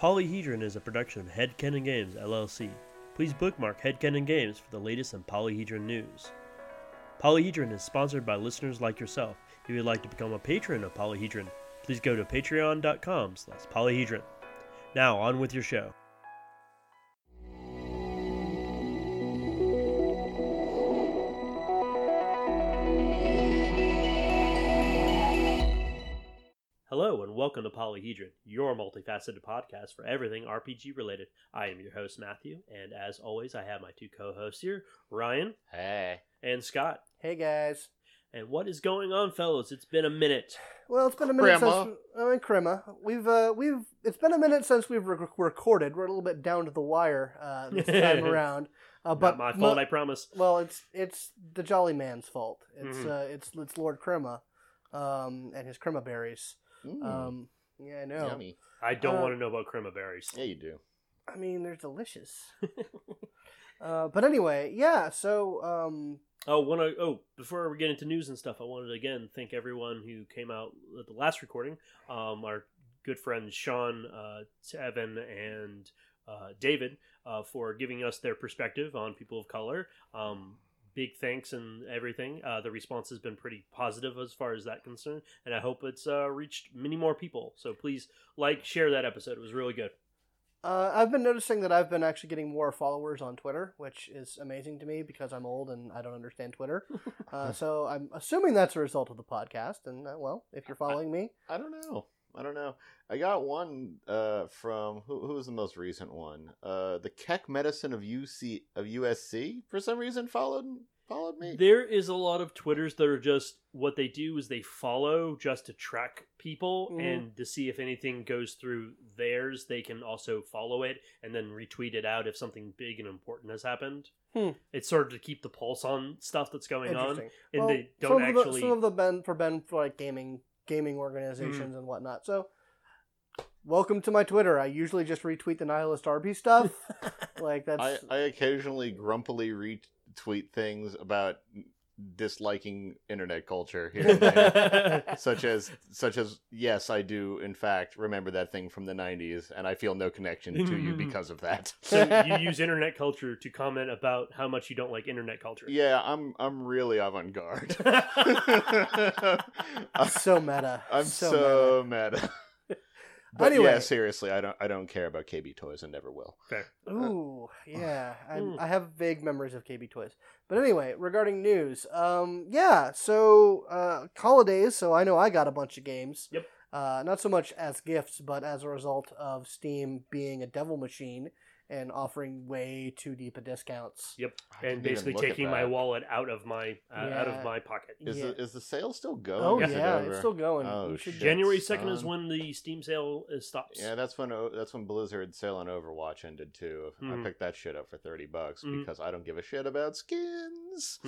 Polyhedron is a production of Headcanon Games, LLC. Please bookmark Headcanon Games for the latest on Polyhedron news. Polyhedron is sponsored by listeners like yourself. If you'd like to become a patron of Polyhedron, please go to patreon.com/polyhedron. Now, on with your show. Hello and welcome to Polyhedron, your multifaceted podcast for everything RPG related. I am your host, Matthew, and as always, I have my two co-hosts here, Ryan. Hey. And Scott. Hey, guys. And what is going on, fellas? It's been a minute. Well, it's been a minute since... Crema. It's been a minute since we've recorded. We're a little bit down to the wire this time around. But not my fault, I promise. Well, it's the Jolly Man's fault. It's it's Lord Crema and his Crema berries. Yeah, I know. Yummy. I don't want to know about Crema berries. Yeah, you do. I mean, they're delicious. But anyway, yeah, so... before we get into news and stuff, I wanted to again thank everyone who came out at the last recording. Our good friends Sean, Evan, and David for giving us their perspective on people of color. Big thanks and everything. The response has been pretty positive as far as that concerned, and I hope it's reached many more people. So please share that episode. It was really good. I've been noticing that I've been actually getting more followers on Twitter, which is amazing to me because I'm old and I don't understand Twitter. So I'm assuming that's a result of the podcast. And, well, if you're following me. I don't know. I got one from, who was the most recent one? The Keck Medicine of USC, for some reason, followed me. There is a lot of Twitters that are just, what they do is they follow just to track people and to see if anything goes through theirs. They can also follow it and then retweet it out if something big and important has happened. It's sort of to keep the pulse on stuff that's going on. And they don't actually... Some of the for like gaming organizations and whatnot. So, welcome to my Twitter. I usually just retweet the Nihilist RP stuff. I occasionally grumpily retweet things about disliking internet culture here and there. such as yes, I do in fact remember that thing from the 90s, and I feel no connection to you because of that. So you use internet culture to comment about how much you don't like internet culture. Yeah, I'm really avant-garde. I'm so meta. But anyway, yeah, seriously, I don't care about KB Toys and never will. Okay. Ooh, yeah. I have vague memories of KB Toys. But anyway, regarding news, holidays, so I know I got a bunch of games. Yep. Not so much as gifts, but as a result of Steam being a devil machine and offering way too deep a discounts. Yep. And basically taking my wallet out of my pocket. Is the sale still going? Oh yeah, it's still going. Oh, January 2nd is when the Steam sale stops. Yeah, that's when Blizzard's sale on Overwatch ended too. I picked that shit up for $30 because I don't give a shit about skins.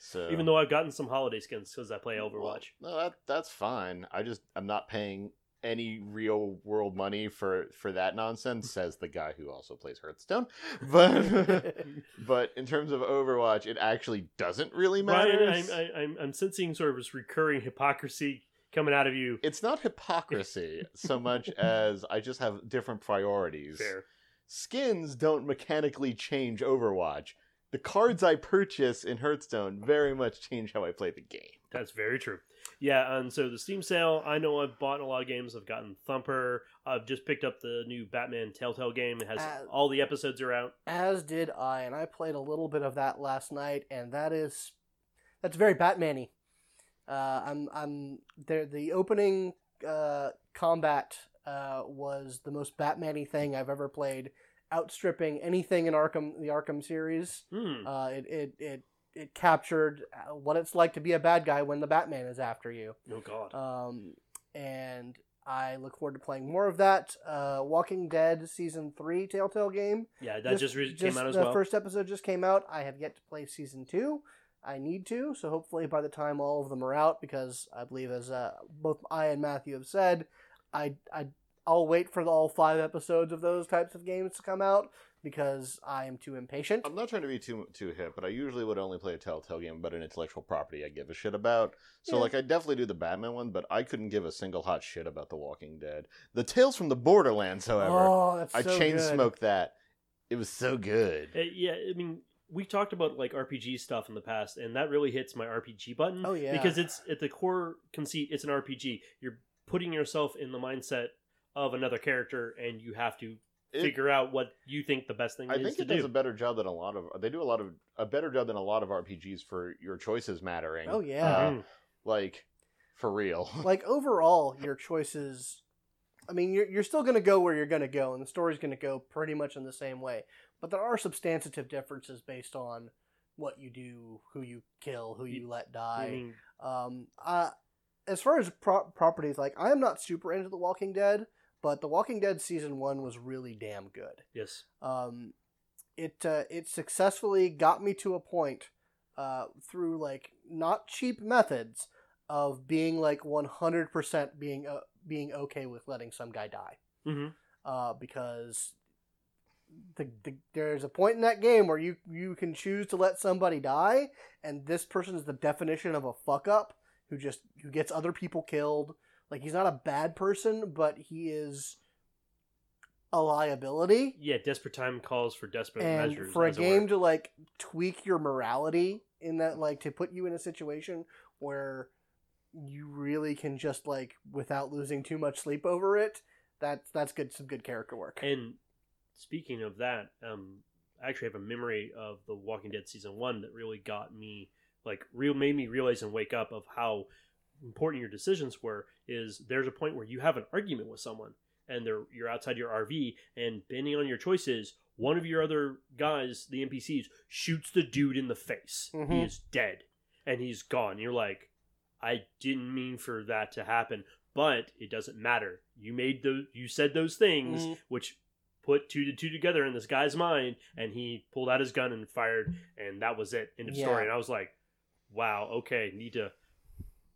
So even though I've gotten some holiday skins because I play Overwatch. Well, no, that's fine. I'm not paying any real world money for that nonsense, says the guy who also plays Hearthstone. But in terms of Overwatch, it actually doesn't really matter. Ryan, I'm sensing sort of this recurring hypocrisy coming out of you. It's not hypocrisy so much as I just have different priorities. Fair. Skins don't mechanically change Overwatch. The cards I purchase in Hearthstone very much change how I play the game. That's very true. Yeah, and so the Steam sale, I know I've bought a lot of games. I've gotten Thumper. I've just picked up the new Batman Telltale game. It has all the episodes are out. As did I, and I played a little bit of that last night, and that's very Batman-y. The opening combat was the most Batman-y thing I've ever played, outstripping anything in the Arkham series. It captured what it's like to be a bad guy when the Batman is after you. Oh, God. And I look forward to playing more of that. Walking Dead Season 3 Telltale game. Yeah, that just came out as well. The first episode just came out. I have yet to play Season 2. I need to, so hopefully by the time all of them are out, because I believe as both I and Matthew have said, I I'll wait for all 5 episodes of those types of games to come out because I am too impatient. I'm not trying to be too hip, but I usually would only play a Telltale game about an intellectual property I give a shit about. So, yeah. I definitely do the Batman one, but I couldn't give a single hot shit about The Walking Dead. The Tales from the Borderlands, however, I chain-smoked that. It was so good. Yeah, I mean, we talked about RPG stuff in the past, and that really hits my RPG button. Oh, yeah. Because it's, at the core conceit, it's an RPG. You're putting yourself in the mindset of another character, and you have to figure out what you think the best thing is to do. I think it does a better job than a better job than a lot of RPGs for your choices mattering. Oh yeah, for real. Overall, your choices. I mean, you're still going to go where you're going to go, and the story's going to go pretty much in the same way. But there are substantive differences based on what you do, who you kill, who you let die. Mm. As far as properties, I am not super into The Walking Dead. But The Walking Dead Season 1 was really damn good. Yes. It successfully got me to a point through, not cheap methods of being, 100% being okay with letting some guy die. Mm-hmm. Because there's a point in that game where you can choose to let somebody die, and this person is the definition of a fuck-up who gets other people killed. He's not a bad person, but he is a liability. Yeah, desperate time calls for desperate measures. And for a game to, tweak your morality in that, to put you in a situation where you really can just, without losing too much sleep over it, that's good, some good character work. And speaking of that, I actually have a memory of The Walking Dead Season 1 that really got me, made me realize and wake up of how important your decisions were. Is there's a point where you have an argument with someone and you're outside your RV, and depending on your choices, one of your other guys, the NPCs, shoots the dude in the face. Mm-hmm. He is dead and he's gone. You're like, I didn't mean for that to happen, but it doesn't matter. You said those things, mm-hmm. which put 2 and 2 together in this guy's mind, and he pulled out his gun and fired, and that was it. End of story. And I was like, wow, okay, need to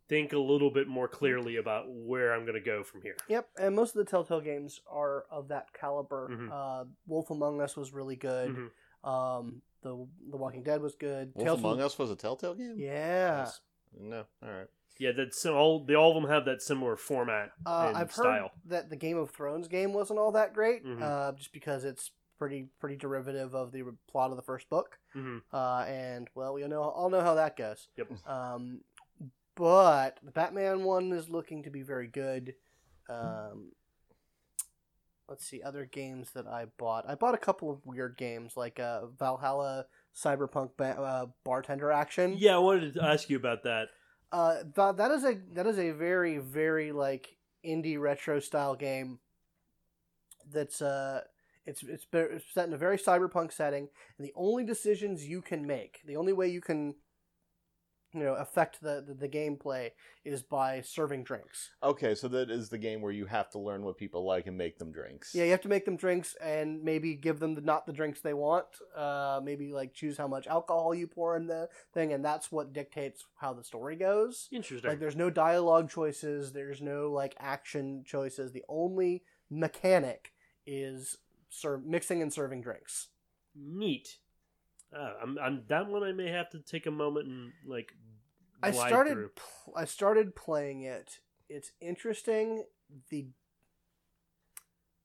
think a little bit more clearly about where I'm going to go from here. Yep, and most of the Telltale games are of that caliber. Mm-hmm. Wolf Among Us was really good. Mm-hmm. The Walking Dead was good. Wolf Among Us was a Telltale game? Yeah. Yes. No, all right. Yeah, that's all of them have that similar format and style. I've heard that the Game of Thrones game wasn't all that great, mm-hmm. Just because it's pretty derivative of the plot of the first book. Mm-hmm. And, well, we all know how that goes. Yep. But the Batman one is looking to be very good. Let's see, other games that I bought. I bought a couple of weird games, like Valhalla Cyberpunk Bartender Action. Yeah, I wanted to ask you about that. That is a very, very indie retro style game. That's it's set in a very cyberpunk setting, and the only decisions you can make, the only way you can affect the gameplay is by serving drinks. Okay, so that is the game where you have to learn what people like and make them drinks. Yeah, you have to make them drinks and maybe give them not the drinks they want. Maybe choose how much alcohol you pour in the thing, and that's what dictates how the story goes. Interesting. There's no dialogue choices. There's no action choices. The only mechanic is mixing and serving drinks. Neat. That one I may have to take a moment and I started playing it. It's interesting.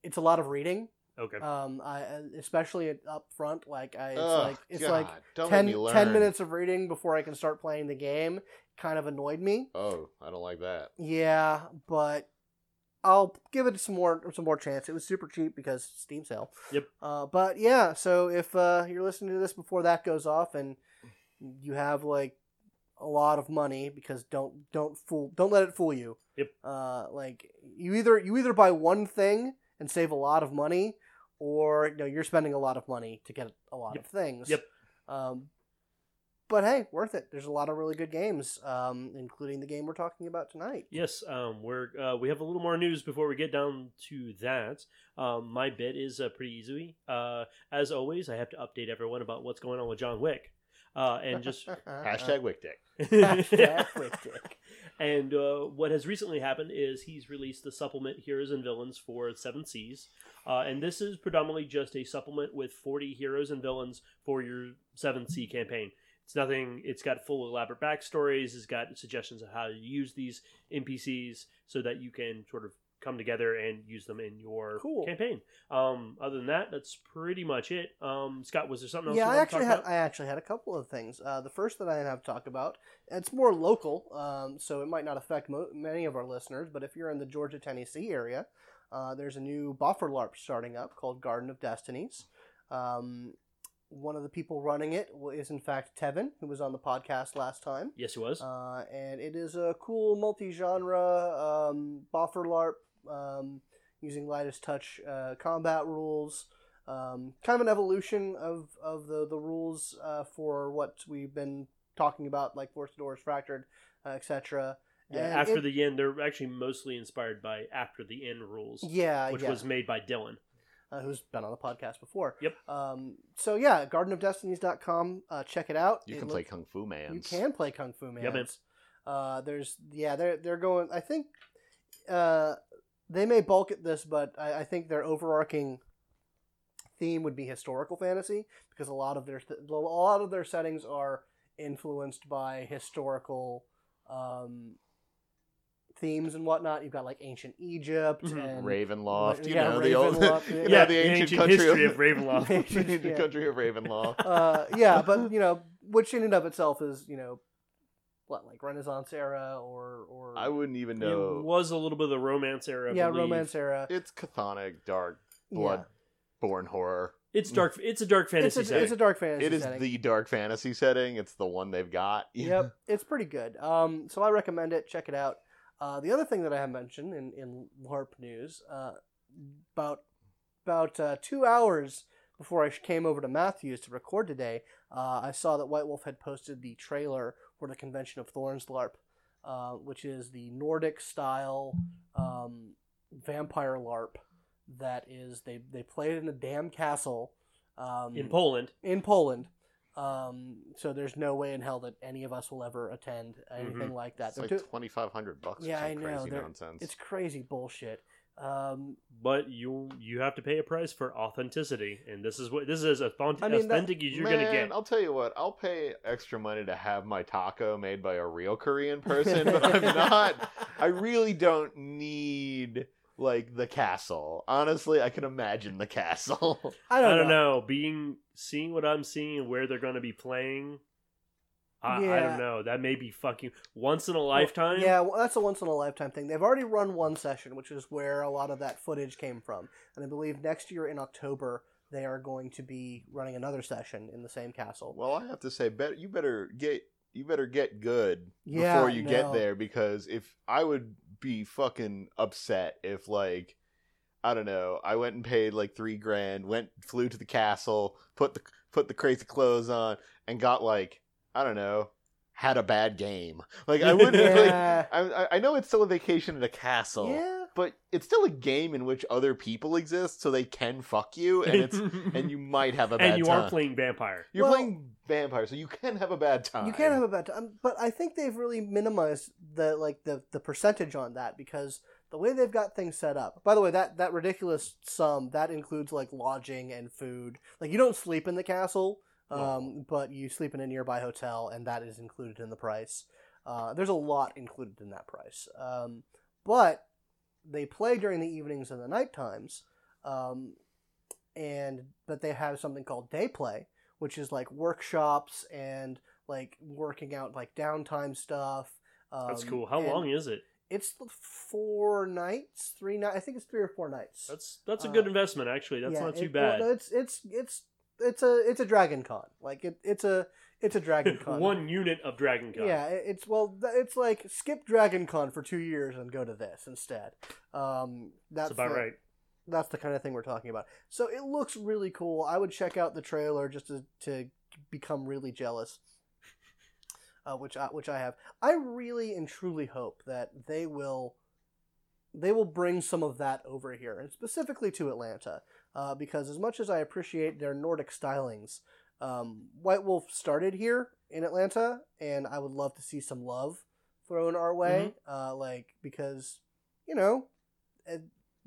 It's a lot of reading. Okay. Especially up front, it's 10 minutes of reading before I can start playing the game. Kind of annoyed me. Oh, I don't like that. Yeah, but I'll give it some more chance. It was super cheap because Steam sale. Yep. But yeah, so if you're listening to this before that goes off and you have a lot of money, because don't let it fool you. Yep. You either buy one thing and save a lot of money, or you're spending a lot of money to get a lot of things. Yep. But hey, worth it. There's a lot of really good games, including the game we're talking about tonight. Yes, we have a little more news before we get down to that. My bit is pretty easy. As always, I have to update everyone about what's going on with John Wick. and just hashtag Wickdick. Hashtag Wickdick. And what has recently happened is he's released the supplement Heroes and Villains for Seven Seas. And this is predominantly just a supplement with 40 heroes and villains for your 7C campaign. It's nothing, it's got full elaborate backstories, it's got suggestions of how to use these NPCs so that you can sort of come together and use them in your campaign. Other than that, that's pretty much it. Scott, was there something else you wanted to talk about? Yeah, I actually had a couple of things. The first that I have talked about, it's more local, so it might not affect many of our listeners, but if you're in the Georgia, Tennessee area, there's a new Boffer LARP starting up called Garden of Destinies. One of the people running it is, in fact, Tevin, who was on the podcast last time. Yes, he was. And it is a cool multi-genre Boffer LARP. Using lightest touch combat rules, kind of an evolution of the rules for what we've been talking about, like Force Doors, Fractured, etc. Yeah, and After the End, they're actually mostly inspired by After the End rules, which was made by Dylan. Who's been on the podcast before. Yep. So yeah, gardenofdestinies.com, check it out. You can play Kung Fu Mans. You can play Kung Fu Mans. Yep, man. They're going, I think... they may balk at this, but I think their overarching theme would be historical fantasy, because a lot of their settings are influenced by historical themes and whatnot. You've got like ancient Egypt and Ravenloft, the ancient country of Ravenloft. But which in and of itself is like Renaissance era or I wouldn't even know. It was a little bit of the romance era. Yeah, romance era. It's chthonic, dark, blood-borne horror. It's dark. It's a dark fantasy setting. It's a dark fantasy setting. It is the dark fantasy setting. It's the one they've got. Yep, it's pretty good. So I recommend it. Check it out. The other thing that I have mentioned in LARP news, about 2 hours before I came over to Matthew's to record today, I saw that White Wolf had posted the trailer for the Convention of Thorns LARP, which is the Nordic-style vampire LARP that is... They play it in a damn castle. In Poland. So there's no way in hell that any of us will ever attend anything like that. It's $2,500 or some crazy nonsense. It's crazy bullshit. But you have to pay a price for authenticity, and this is authentic as you're going to get. I'll tell you what, I'll pay extra money to have my taco made by a real Korean person, but I really don't need the castle. Honestly, I can imagine the castle. I don't know. Seeing what I'm seeing, where they're going to be playing. I don't know. That may be fucking once in a lifetime. Yeah, that's a once in a lifetime thing. They've already run one session, which is where a lot of that footage came from. And I believe next year in October, they are going to be running another session in the same castle. Well, I have to say, you better get good before you get there, because if I would be fucking upset if I don't know, I went and paid $3,000, flew to the castle, put the crazy clothes on, and got I don't know, had a bad game. I wouldn't. I know it's still a vacation at a castle, but it's still a game in which other people exist, so they can fuck you, and and you might have a bad time. And you are playing vampire. You're playing vampire, so you can have a bad time. You can have a bad time, but I think they've really minimized the percentage on that, because the way they've got things set up. By the way, that ridiculous sum that includes lodging and food. You don't sleep in the castle. But you sleep in a nearby hotel, and that is included in the price. There's a lot included in that price. But they play during the evenings and the night times, but they have something called day play, which is workshops and working out downtime stuff. That's cool. How long is it? It's 4 nights, 3 nights. I think it's 3 or 4 nights. That's a good investment, actually. That's not too bad. Well, It's a Dragon Con. It's a Dragon Con. One unit of Dragon Con. Yeah, it's skip Dragon Con for 2 years and go to this instead. That's about right. That's the kind of thing we're talking about. So it looks really cool. I would check out the trailer just to become really jealous. Which I have. I really and truly hope that they will bring some of that over here, and specifically to Atlanta. Because as much as I appreciate their Nordic stylings, White Wolf started here in Atlanta, and I would love to see some love thrown our way, because, you know,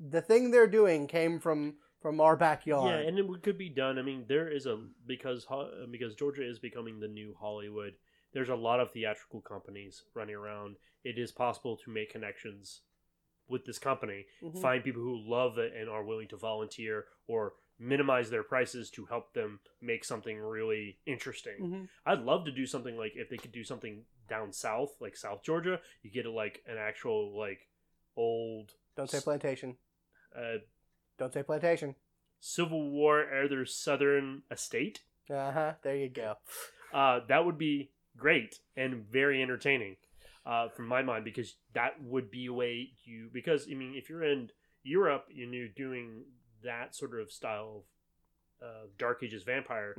the thing they're doing came from our backyard. Yeah, and it could be done. I mean, there is because Georgia is becoming the new Hollywood. There's a lot of theatrical companies running around. It is possible to make connections with this company, find people who love it and are willing to volunteer or minimize their prices to help them make something really interesting. I'd love to do something like, if they could do something down south, like South Georgia, you get an actual old... Don't say plantation. Don't say plantation. Civil War era Southern estate. There you go. That would be great and very entertaining, from my mind, because that would be a way you... Because, I mean, if you're in Europe and you're doing that sort of style of Dark Ages vampire,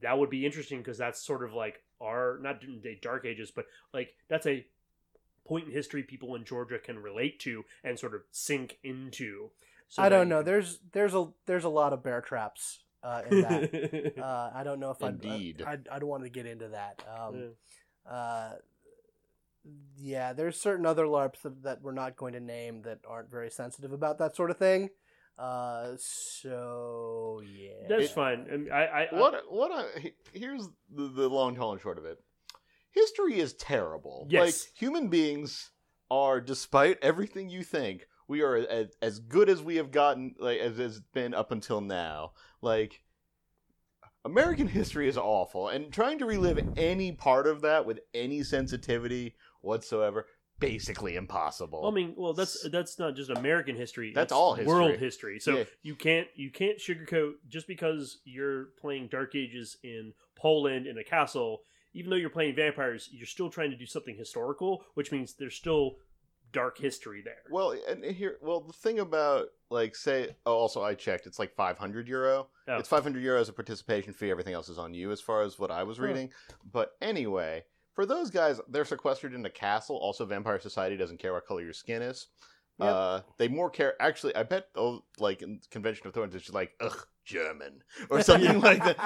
that would be interesting, because that's sort of our... Not Dark Ages, but that's a point in history people in Georgia can relate to and sort of sink into. So I don't know. There's a lot of bear traps in that. I don't know if I'd want to get into that. Yeah, there's certain other LARPs that we're not going to name that aren't very sensitive about that sort of thing. So yeah, that's fine. I mean, here's the long haul and short of it. History is terrible. Yes. Human beings are, despite everything you think, we are as good as we have gotten, as has been up until now. American history is awful, and trying to relive any part of that with any sensitivity whatsoever, basically impossible. I mean, well, that's not just American history. That's all history. World history. So you can't sugarcoat, just because you're playing Dark Ages in Poland in a castle. Even though you're playing vampires, you're still trying to do something historical, which means there's still dark history there. Well, and the thing about also I checked, it's 500 euro. Oh. It's 500 euros a participation fee. Everything else is on you, as far as what I was reading. But anyway, for those guys, they're sequestered in a castle. Also, Vampire Society doesn't care what color your skin is. Yep. They more care. Actually, I bet in Convention of Thorns, it's just ugh, German or something like that.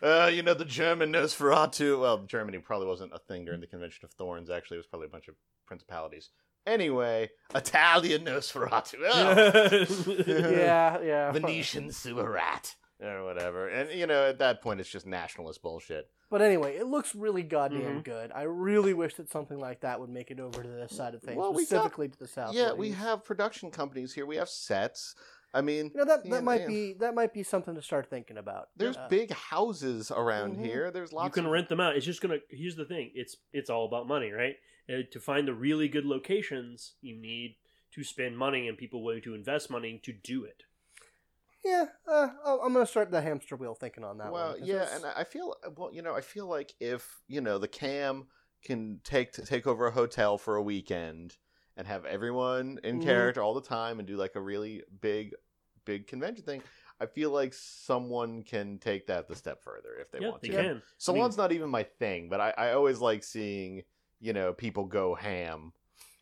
The German Nosferatu. Well, Germany probably wasn't a thing during the Convention of Thorns. Actually, it was probably a bunch of principalities. Anyway, Italian Nosferatu. Oh. yeah. Venetian sewer rat or whatever. And at that point, it's just nationalist bullshit. But anyway, it looks really goddamn good. I really wish that something like that would make it over to this side of things, specifically to the south. Yeah, we have production companies here. We have sets. I mean, that might be something to start thinking about. There's big houses around here. There's lots. You can rent them out. It's just gonna. Here's the thing. It's all about money, right? To find the really good locations, you need to spend money and people willing to invest money to do it. Yeah, I'm going to start the hamster wheel thinking on that one. Well, yeah, and I feel like if, the cam can take over a hotel for a weekend and have everyone in character all the time and do a really big convention thing, I feel like someone can take that the step further if they want to. Yeah, they can. Salon's not even my thing, but I always like seeing, people go ham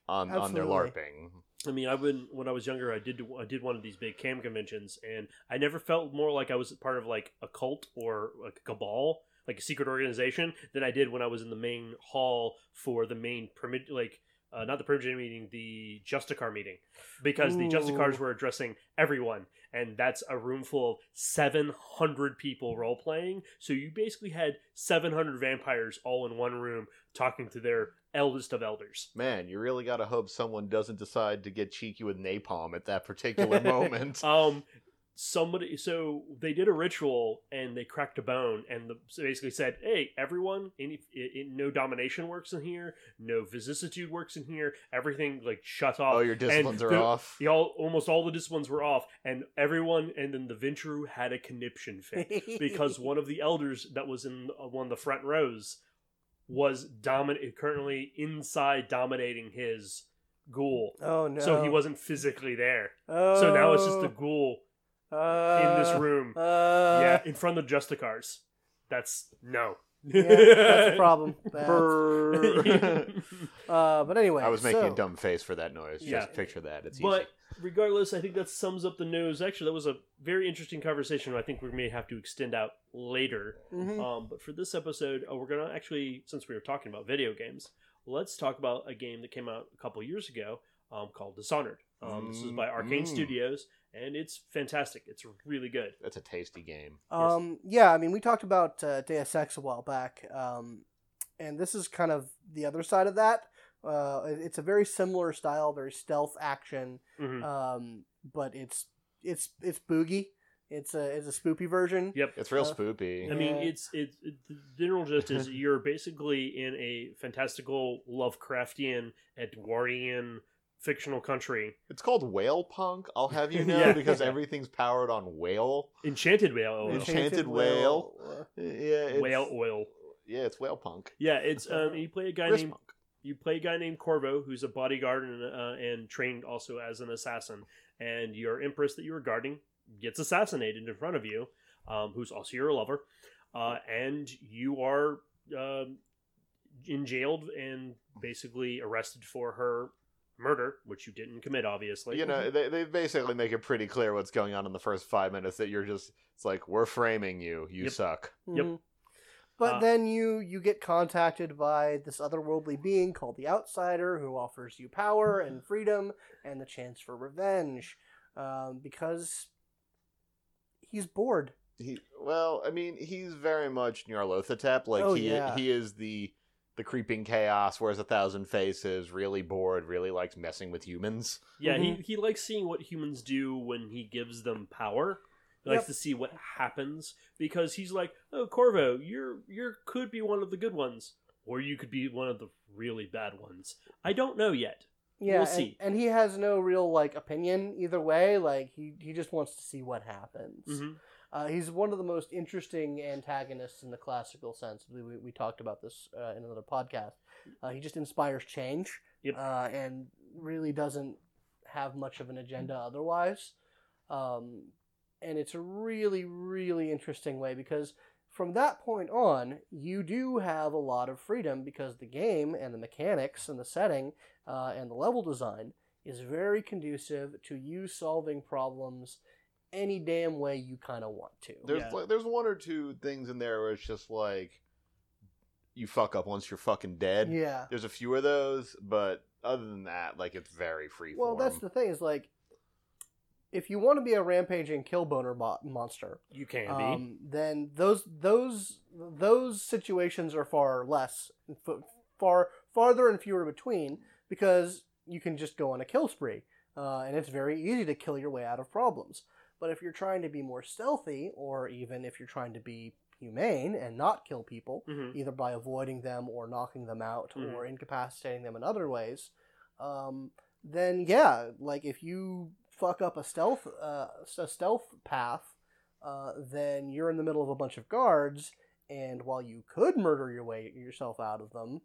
on their LARPing. I mean, when I was younger, I did one of these big cam conventions, and I never felt more like I was part of a cult or a cabal, a secret organization, than I did when I was in the main hall for the main not the Primitive meeting, the Justicar meeting, because the Justicars were addressing everyone, and that's a room full of 700 people role playing. So you basically had 700 vampires all in one room talking to their eldest of elders. Man, you really gotta hope someone doesn't decide to get cheeky with napalm at that particular moment. So they did a ritual and they cracked a bone and basically said, hey, everyone, no domination works in here, no vicissitude works in here, everything shut off. Oh, your disciplines are off. Almost all the disciplines were off, and everyone, and then the Ventru had a conniption fit because one of the elders that was in one of the front rows was currently inside dominating his ghoul. Oh, no. So he wasn't physically there. Oh. So now it's just the ghoul. In this room, in front of Justicars. That's no. Yeah, that's a problem. That's... But anyway, I was making a dumb face for that noise. Yeah. Just picture that. It's easy. But regardless, I think that sums up the news. Actually, that was a very interesting conversation. I think we may have to extend out later. Mm-hmm. But for this episode, we're gonna actually, since we were talking about video games, let's talk about a game that came out a couple years ago called Dishonored. This is by Arcane Studios, and it's fantastic. It's really good. That's a tasty game. Yeah, I mean, we talked about Deus Ex a while back, and this is kind of the other side of that. It's a very similar style, very stealth action, but it's boogie. It's a spoopy version. Yep, it's real spoopy. I mean, the general gist is you're basically in a fantastical Lovecraftian, Edwardian fictional country. It's called Whalepunk, I'll have you know, because everything's powered on whale. Enchanted whale oil. Enchanted whale. Yeah, whale oil. Yeah, it's Whalepunk. Yeah, it's you play a guy named Punk. You play a guy named Corvo, who's a bodyguard and trained also as an assassin. And your empress that you were guarding gets assassinated in front of you, who's also your lover, and you are in jail and basically arrested for her murder, which you didn't commit, obviously. You know, they basically make it pretty clear what's going on in the first 5 minutes, that you're just, it's like, we're framing you, you suck. Yep. But then you get contacted by this otherworldly being called the Outsider, who offers you power and freedom and the chance for revenge, because he's bored. He's very much Nyarlathotep. Like, he is the creeping chaos, wears 1,000 faces, really bored, really likes messing with humans. Yeah, he likes seeing what humans do when he gives them power. He likes to see what happens, because he's like, oh, Corvo, you could be one of the good ones, or you could be one of the really bad ones. I don't know yet. Yeah, we'll see. And he has no real opinion either way. Like, he just wants to see what happens. Mm-hmm. He's one of the most interesting antagonists in the classical sense. We talked about this in another podcast. He just inspires change, and really doesn't have much of an agenda otherwise. And it's a really, really interesting way, because from that point on, you do have a lot of freedom, because the game and the mechanics and the setting and the level design is very conducive to you solving problems any damn way you kind of want to. There's one or two things in there where it's just like, you fuck up once you're fucking dead. Yeah. There's a few of those, but other than that, it's very free form. Well, that's the thing, is if you want to be a rampaging killboner monster, you can be. Then those situations are farther and fewer between, because you can just go on a kill spree, and it's very easy to kill your way out of problems. But if you're trying to be more stealthy, or even if you're trying to be humane and not kill people, either by avoiding them or knocking them out or incapacitating them in other ways, then if you fuck up a stealth path, then you're in the middle of a bunch of guards, and while you could murder yourself out of them,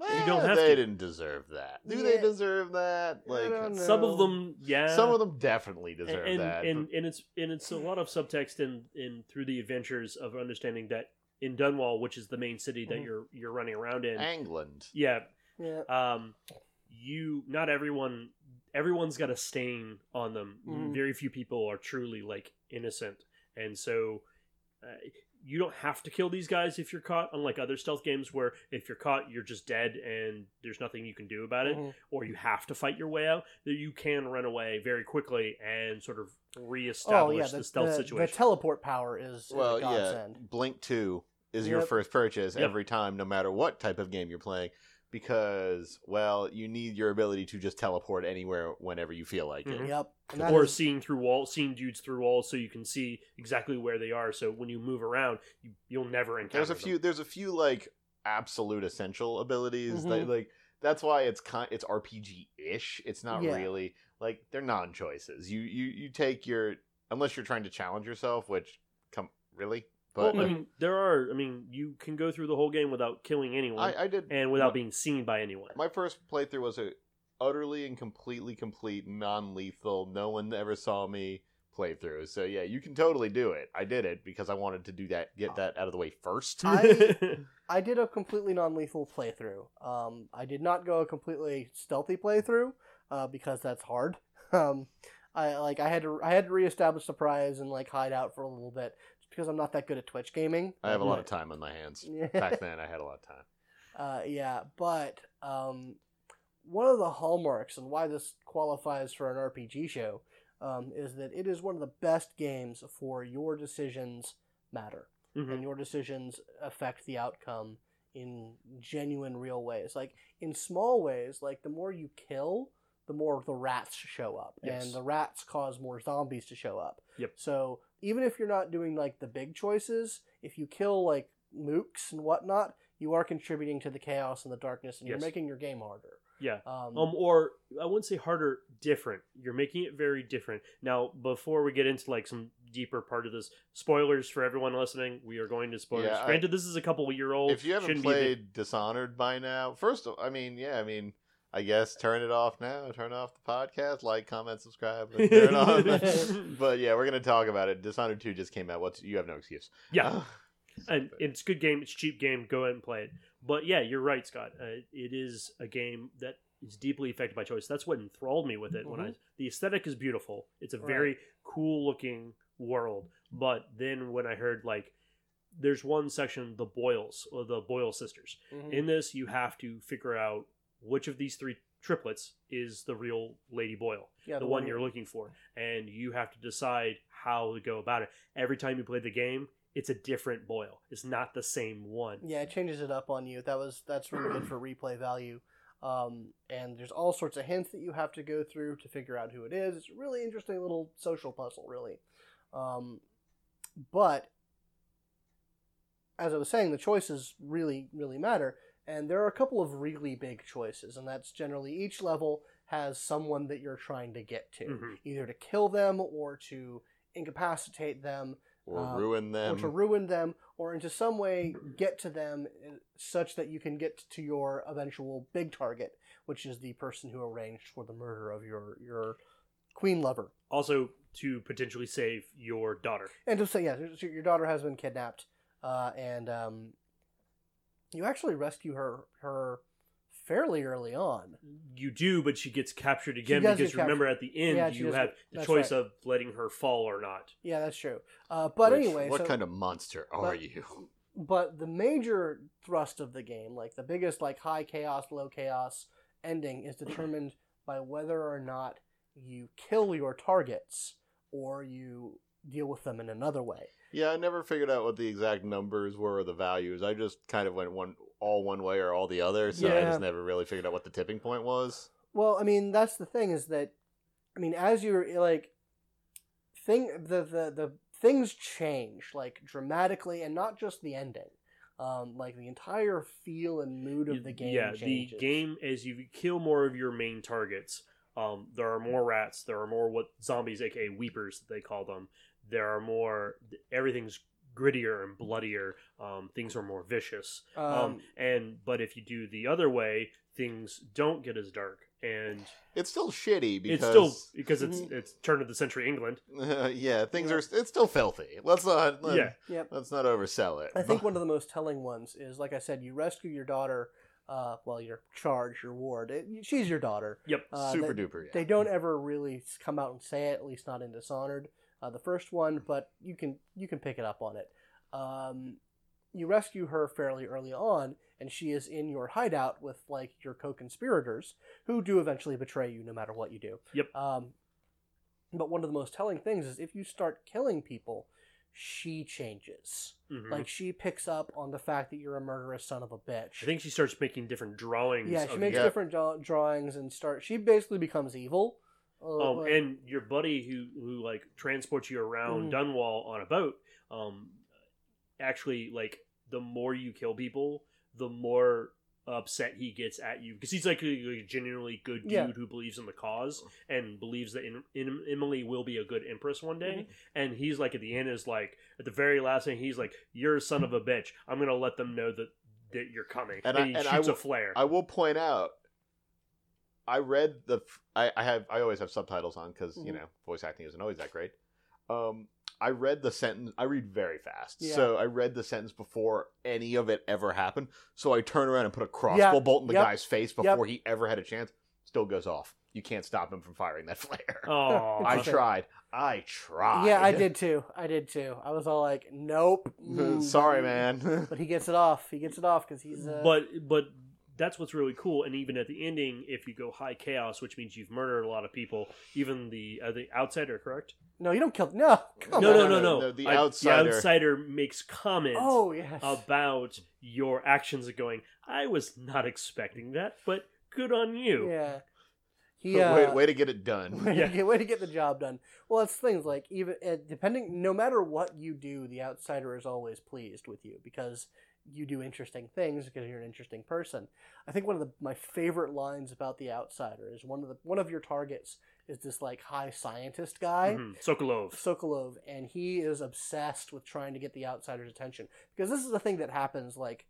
you don't have to. They didn't deserve that. Do they deserve that? Some of them, some of them definitely deserve that. And it's a lot of subtext in through the adventures of understanding that in Dunwall, which is the main city that you're running around in, England. Yeah. Everyone's got a stain on them. Very few people are truly innocent, and so you don't have to kill these guys if you're caught, unlike other stealth games where if you're caught you're just dead and there's nothing you can do about it, or you have to fight your way out. You can run away very quickly and sort of reestablish the stealth situation. The teleport power is a godsend. Blink 2 is your first purchase every time, no matter what type of game you're playing. Because, you need your ability to just teleport anywhere whenever you feel like it. Yep. Or seeing dudes through walls, so you can see exactly where they are. So when you move around, you'll never encounter them. There's a few absolute essential abilities. That, that's why it's RPG-ish. It's not really they're non-choices. You take your, unless you're trying to challenge yourself, which really. But, you can go through the whole game without killing anyone. I did, and without being seen by anyone. My first playthrough was a utterly and completely complete non-lethal. No one ever saw me playthrough. So yeah, you can totally do it. I did it because I wanted to do that, get that out of the way first. I did a completely non-lethal playthrough. I did not go a completely stealthy playthrough because that's hard. I had to reestablish the prize and like hide out for a little bit just because I'm not that good at Twitch gaming. I have a lot of time on my hands. Back then, I had a lot of time. One of the hallmarks, and why this qualifies for an RPG show, is that it is one of the best games for your decisions matter. Mm-hmm. And your decisions affect the outcome in genuine, real ways. Like, in small ways, like, the more you kill, the more the rats show up. Yes. And the rats cause more zombies to show up. Yep. So, even if you're not doing, like, the big choices, if you kill, like, mooks and whatnot, you are contributing to the chaos and the darkness, and you're making your game harder. Yeah. Or I wouldn't say harder, different. You're making it very different. Now, before we get into like some deeper part of this, spoilers for everyone listening. We are going to spoilers. Yeah, granted, this is a couple year old. If you haven't played Dishonored by now, I guess turn it off now. Turn off the podcast. Like, comment, subscribe. Turn it on. But yeah, we're gonna talk about it. Dishonored 2 just came out. You have no excuse. Yeah. And it's a good game. It's a cheap game. Go ahead and play it. But yeah, you're right, Scott. It is a game that is deeply affected by choice. That's what enthralled me with it. Mm-hmm. The aesthetic is beautiful. It's a very cool looking world. But then when I heard there's one section, the Boyle sisters. Mm-hmm. In this, you have to figure out which of these three triplets is the real Lady Boyle, the one you're looking for, and you have to decide how to go about it. Every time you play the game, it's a different Boyle. It's not the same one. Yeah, it changes it up on you. That's really good for replay value. And there's all sorts of hints that you have to go through to figure out who it is. It's a really interesting little social puzzle, really. But, as I was saying, the choices really, really matter. And there are a couple of really big choices. And that's generally each level has someone that you're trying to get to. Mm-hmm. Either to kill them or to incapacitate them. Or ruin them. Or to ruin them, or in some way get to them such that you can get to your eventual big target, which is the person who arranged for the murder of your queen lover. Also, to potentially save your daughter. And to say, your daughter has been kidnapped, and you actually rescue her fairly early on. You do, but she gets captured again because remember at the end you have the choice of letting her fall or not. Yeah, that's true. What kind of monster are you? But the major thrust of the game, the biggest high chaos, low chaos ending is determined by whether or not you kill your targets or you deal with them in another way. Yeah, I never figured out what the exact numbers were or the values. I just kind of went one way or all the other, so I just never really figured out what the tipping point was. Well, that's the thing is that, as you're the things change dramatically, and not just the ending. The entire feel and mood of the game changes. The game, as you kill more of your main targets, there are more rats, there are more zombies, aka weepers they call them. There are more. Everything's grittier and bloodier. Things are more vicious. But if you do the other way, things don't get as dark, and it's still shitty because it's turn of the century England. It's still filthy. Let's not oversell it. I think one of the most telling ones is, like I said, you rescue your daughter. Your charge, your ward. She's your daughter. Yep. Super duper. Yeah. They don't ever really come out and say it. At least not in Dishonored. The first one, but you can pick it up on it. You rescue her fairly early on, and she is in your hideout with your co-conspirators, who do eventually betray you no matter what you do. Yep. But one of the most telling things is if you start killing people, she changes. Mm-hmm. She picks up on the fact that you're a murderous son of a bitch. I think she starts making different drawings. Yeah, she makes different drawings and She basically becomes evil. And your buddy who transports you around Dunwall on a boat, actually, the more you kill people, the more upset he gets at you. Because he's a genuinely good dude who believes in the cause and believes that Emily will be a good empress one day. Mm-hmm. And he's at the very last thing, he's you're a son of a bitch. I'm going to let them know that you're coming. And he shoots a flare. I will point out, I read I always have subtitles on because voice acting isn't always that great. I read the sentence. I read very fast. Yeah. So I read the sentence before any of it ever happened. So I turn around and put a crossbow bolt in the guy's face before he ever had a chance. Still goes off. You can't stop him from firing that flare. Oh, I tried. Yeah, I did too. I was all like, nope. Sorry, man. But he gets it off. He gets it off because he's... But that's what's really cool. And even at the ending, if you go high chaos, which means you've murdered a lot of people, even the Outsider, correct? No, you don't kill... No. The Outsider. The Outsider makes comments about your actions and going, I was not expecting that, but good on you. Yeah. Way to get it done. Way to get the job done. Well, it's things like, even depending, no matter what you do, the Outsider is always pleased with you because you do interesting things, because you're an interesting person. I think one of my favorite lines about the Outsider is one of your targets is this like high scientist guy, Sokolov, and he is obsessed with trying to get the Outsider's attention because this is a thing that happens like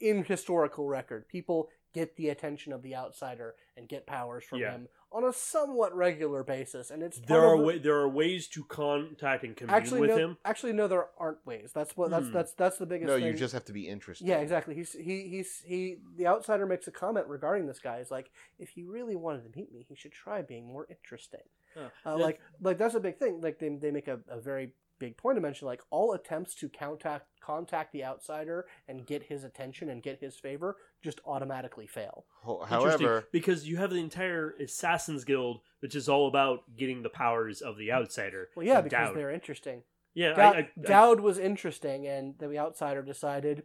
in historical record. People get the attention of the Outsider and get powers from him on a somewhat regular basis, and it's there are ways to contact and commune with him. Actually, no, there aren't ways. That's the biggest. No, thing. You just have to be interested. Yeah, exactly. He. The Outsider makes a comment regarding this guy. He's like, if he really wanted to meet me, he should try being more interesting. Like that's a big thing. Like they make a very big point to mention, like, all attempts to contact the Outsider and get his attention and get his favor just automatically fail. However, because you have the entire Assassin's Guild, which is all about getting the powers of the Outsider. Well, yeah, because Daud. They're interesting. Yeah, Daud was interesting, and the Outsider decided,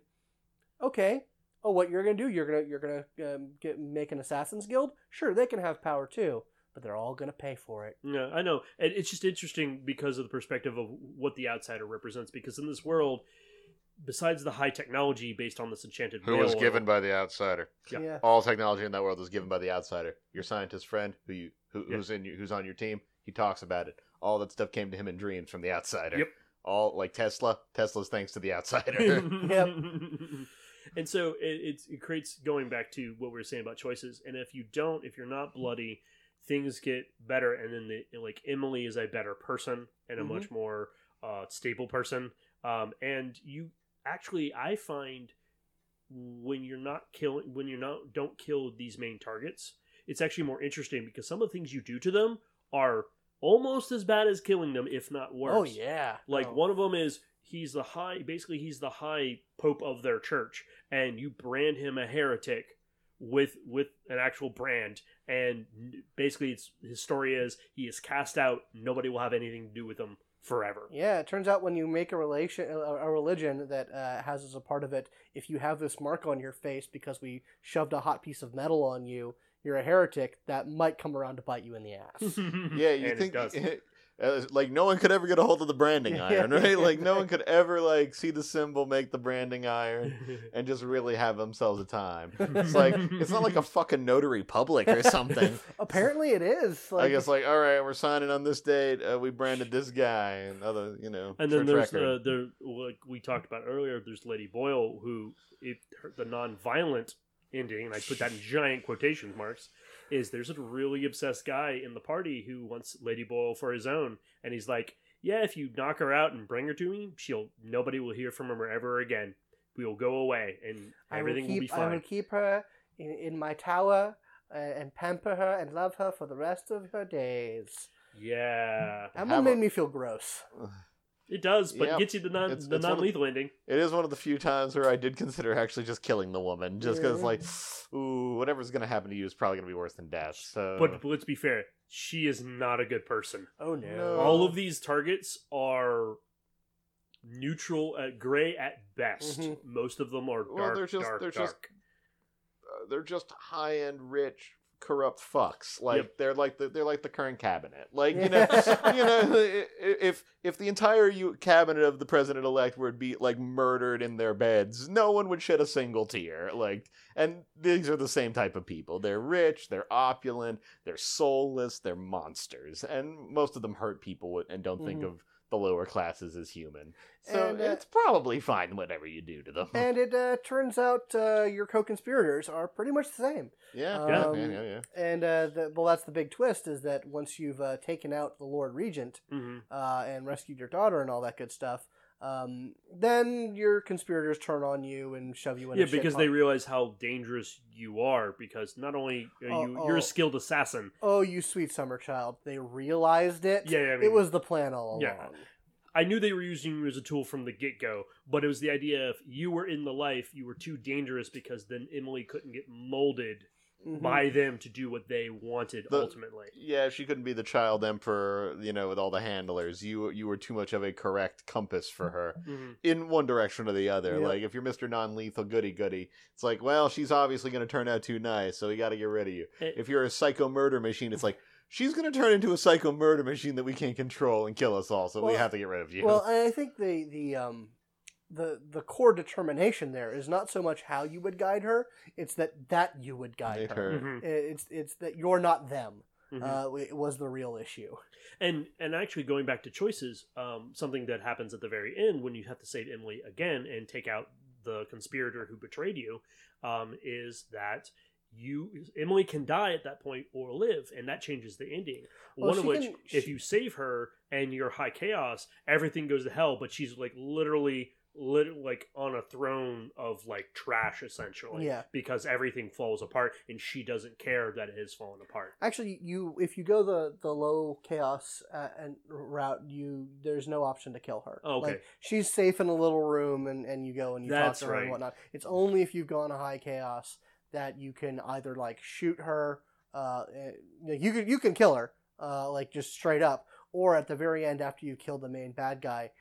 okay, what you're gonna do? You're gonna make an Assassin's Guild? Sure, they can have power too. But they're all going to pay for it. Yeah, I know. It's just interesting because of the perspective of what the Outsider represents. Because in this world, besides the high technology based on this enchanted veil... Who was given by the Outsider. Yeah. All technology in that world is given by the Outsider. Your scientist friend, who's on your team, he talks about it. All that stuff came to him in dreams from the Outsider. Yep. All, like Tesla's thanks to the Outsider. Yep. And so it creates, going back to what we were saying about choices, and if you're not bloody... things get better, and then Emily is a better person and a much more stable person. And you actually, I find when you don't kill these main targets, it's actually more interesting because some of the things you do to them are almost as bad as killing them, if not worse. Oh yeah, one of them is he's the high pope of their church, and you brand him a heretic with an actual brand. And basically, his story is he is cast out. Nobody will have anything to do with him forever. Yeah, it turns out when you make a religion that has as a part of it, if you have this mark on your face because we shoved a hot piece of metal on you, you're a heretic. That might come around to bite you in the ass. Yeah, you think like no one could ever get a hold of the branding iron, right? Like no one could ever like see the symbol, make the branding iron, and just really have themselves a time. It's like it's not like a fucking notary public or something. Apparently, it is. Like, I guess like all right, we're signing on this date. We branded this guy and other, you know. And then there's like we talked about earlier. There's Lady Boyle, who the non-violent ending, and I put that in giant quotation marks. Is there's a really obsessed guy in the party who wants Lady Boyle for his own, and he's like, yeah, if you knock her out and bring her to me, nobody will hear from her ever again. We will go away, and everything will be fine. I will keep her in my tower and pamper her and love her for the rest of her days. Yeah. That one made me feel gross. It does, but it gets you the non-lethal ending. It is one of the few times where I did consider actually just killing the woman, just because, whatever's going to happen to you is probably going to be worse than death. So. But let's be fair, she is not a good person. Oh, no. All of these targets are neutral, gray at best. Mm-hmm. Most of them are dark, dark. They're just high-end rich corrupt fucks, like they're like the current cabinet, like you know. You know, if the entire cabinet of the president-elect would be like murdered in their beds, no one would shed a single tear. Like, and these are the same type of people. They're rich, they're opulent, they're soulless, they're monsters, and most of them hurt people and don't think of the lower classes as human. So and, it's probably fine whatever you do to them. And it turns out your co-conspirators are pretty much the same. Yeah, yeah. And well, that's the big twist, is that once you've taken out the Lord Regent and rescued your daughter and all that good stuff, then your conspirators turn on you and shove you in a shit because they realize how dangerous you are, because not only are you're a skilled assassin. Oh, you sweet summer child. They realized it. Yeah, I mean, it was the plan all along. Yeah. I knew they were using you as a tool from the get-go, but it was the idea of you were in the life, you were too dangerous, because then Emily couldn't get molded by them to do what they wanted ultimately. Yeah, she couldn't be the child emperor, you know, with all the handlers. You were too much of a correct compass for her in one direction or the other. Yeah. Like, if you're Mr. Non-Lethal Goody-Goody, it's like, well, she's obviously going to turn out too nice, so we got to get rid of you. If you're a psycho-murder machine, it's like, she's going to turn into a psycho-murder machine that we can't control and kill us all, so we have to get rid of you. Well, I think the core determination there is not so much how you would guide her, it's that you would guide her. It's that you're not them. It was the real issue. And actually, going back to choices, something that happens at the very end when you have to save Emily again and take out the conspirator who betrayed you, is that Emily can die at that point or live, and that changes the ending. If you save her and you're high chaos, everything goes to hell, but she's like literally on a throne of like trash, essentially, because everything falls apart and she doesn't care that it is falling apart. Actually, if you go the low chaos and route, there's no option to kill her. Okay, like, she's safe in a little room, and you go and you talk to her and whatnot. It's only if you've gone to high chaos that you can either like shoot her, you can kill her, like just straight up, or at the very end after you kill the main bad guy.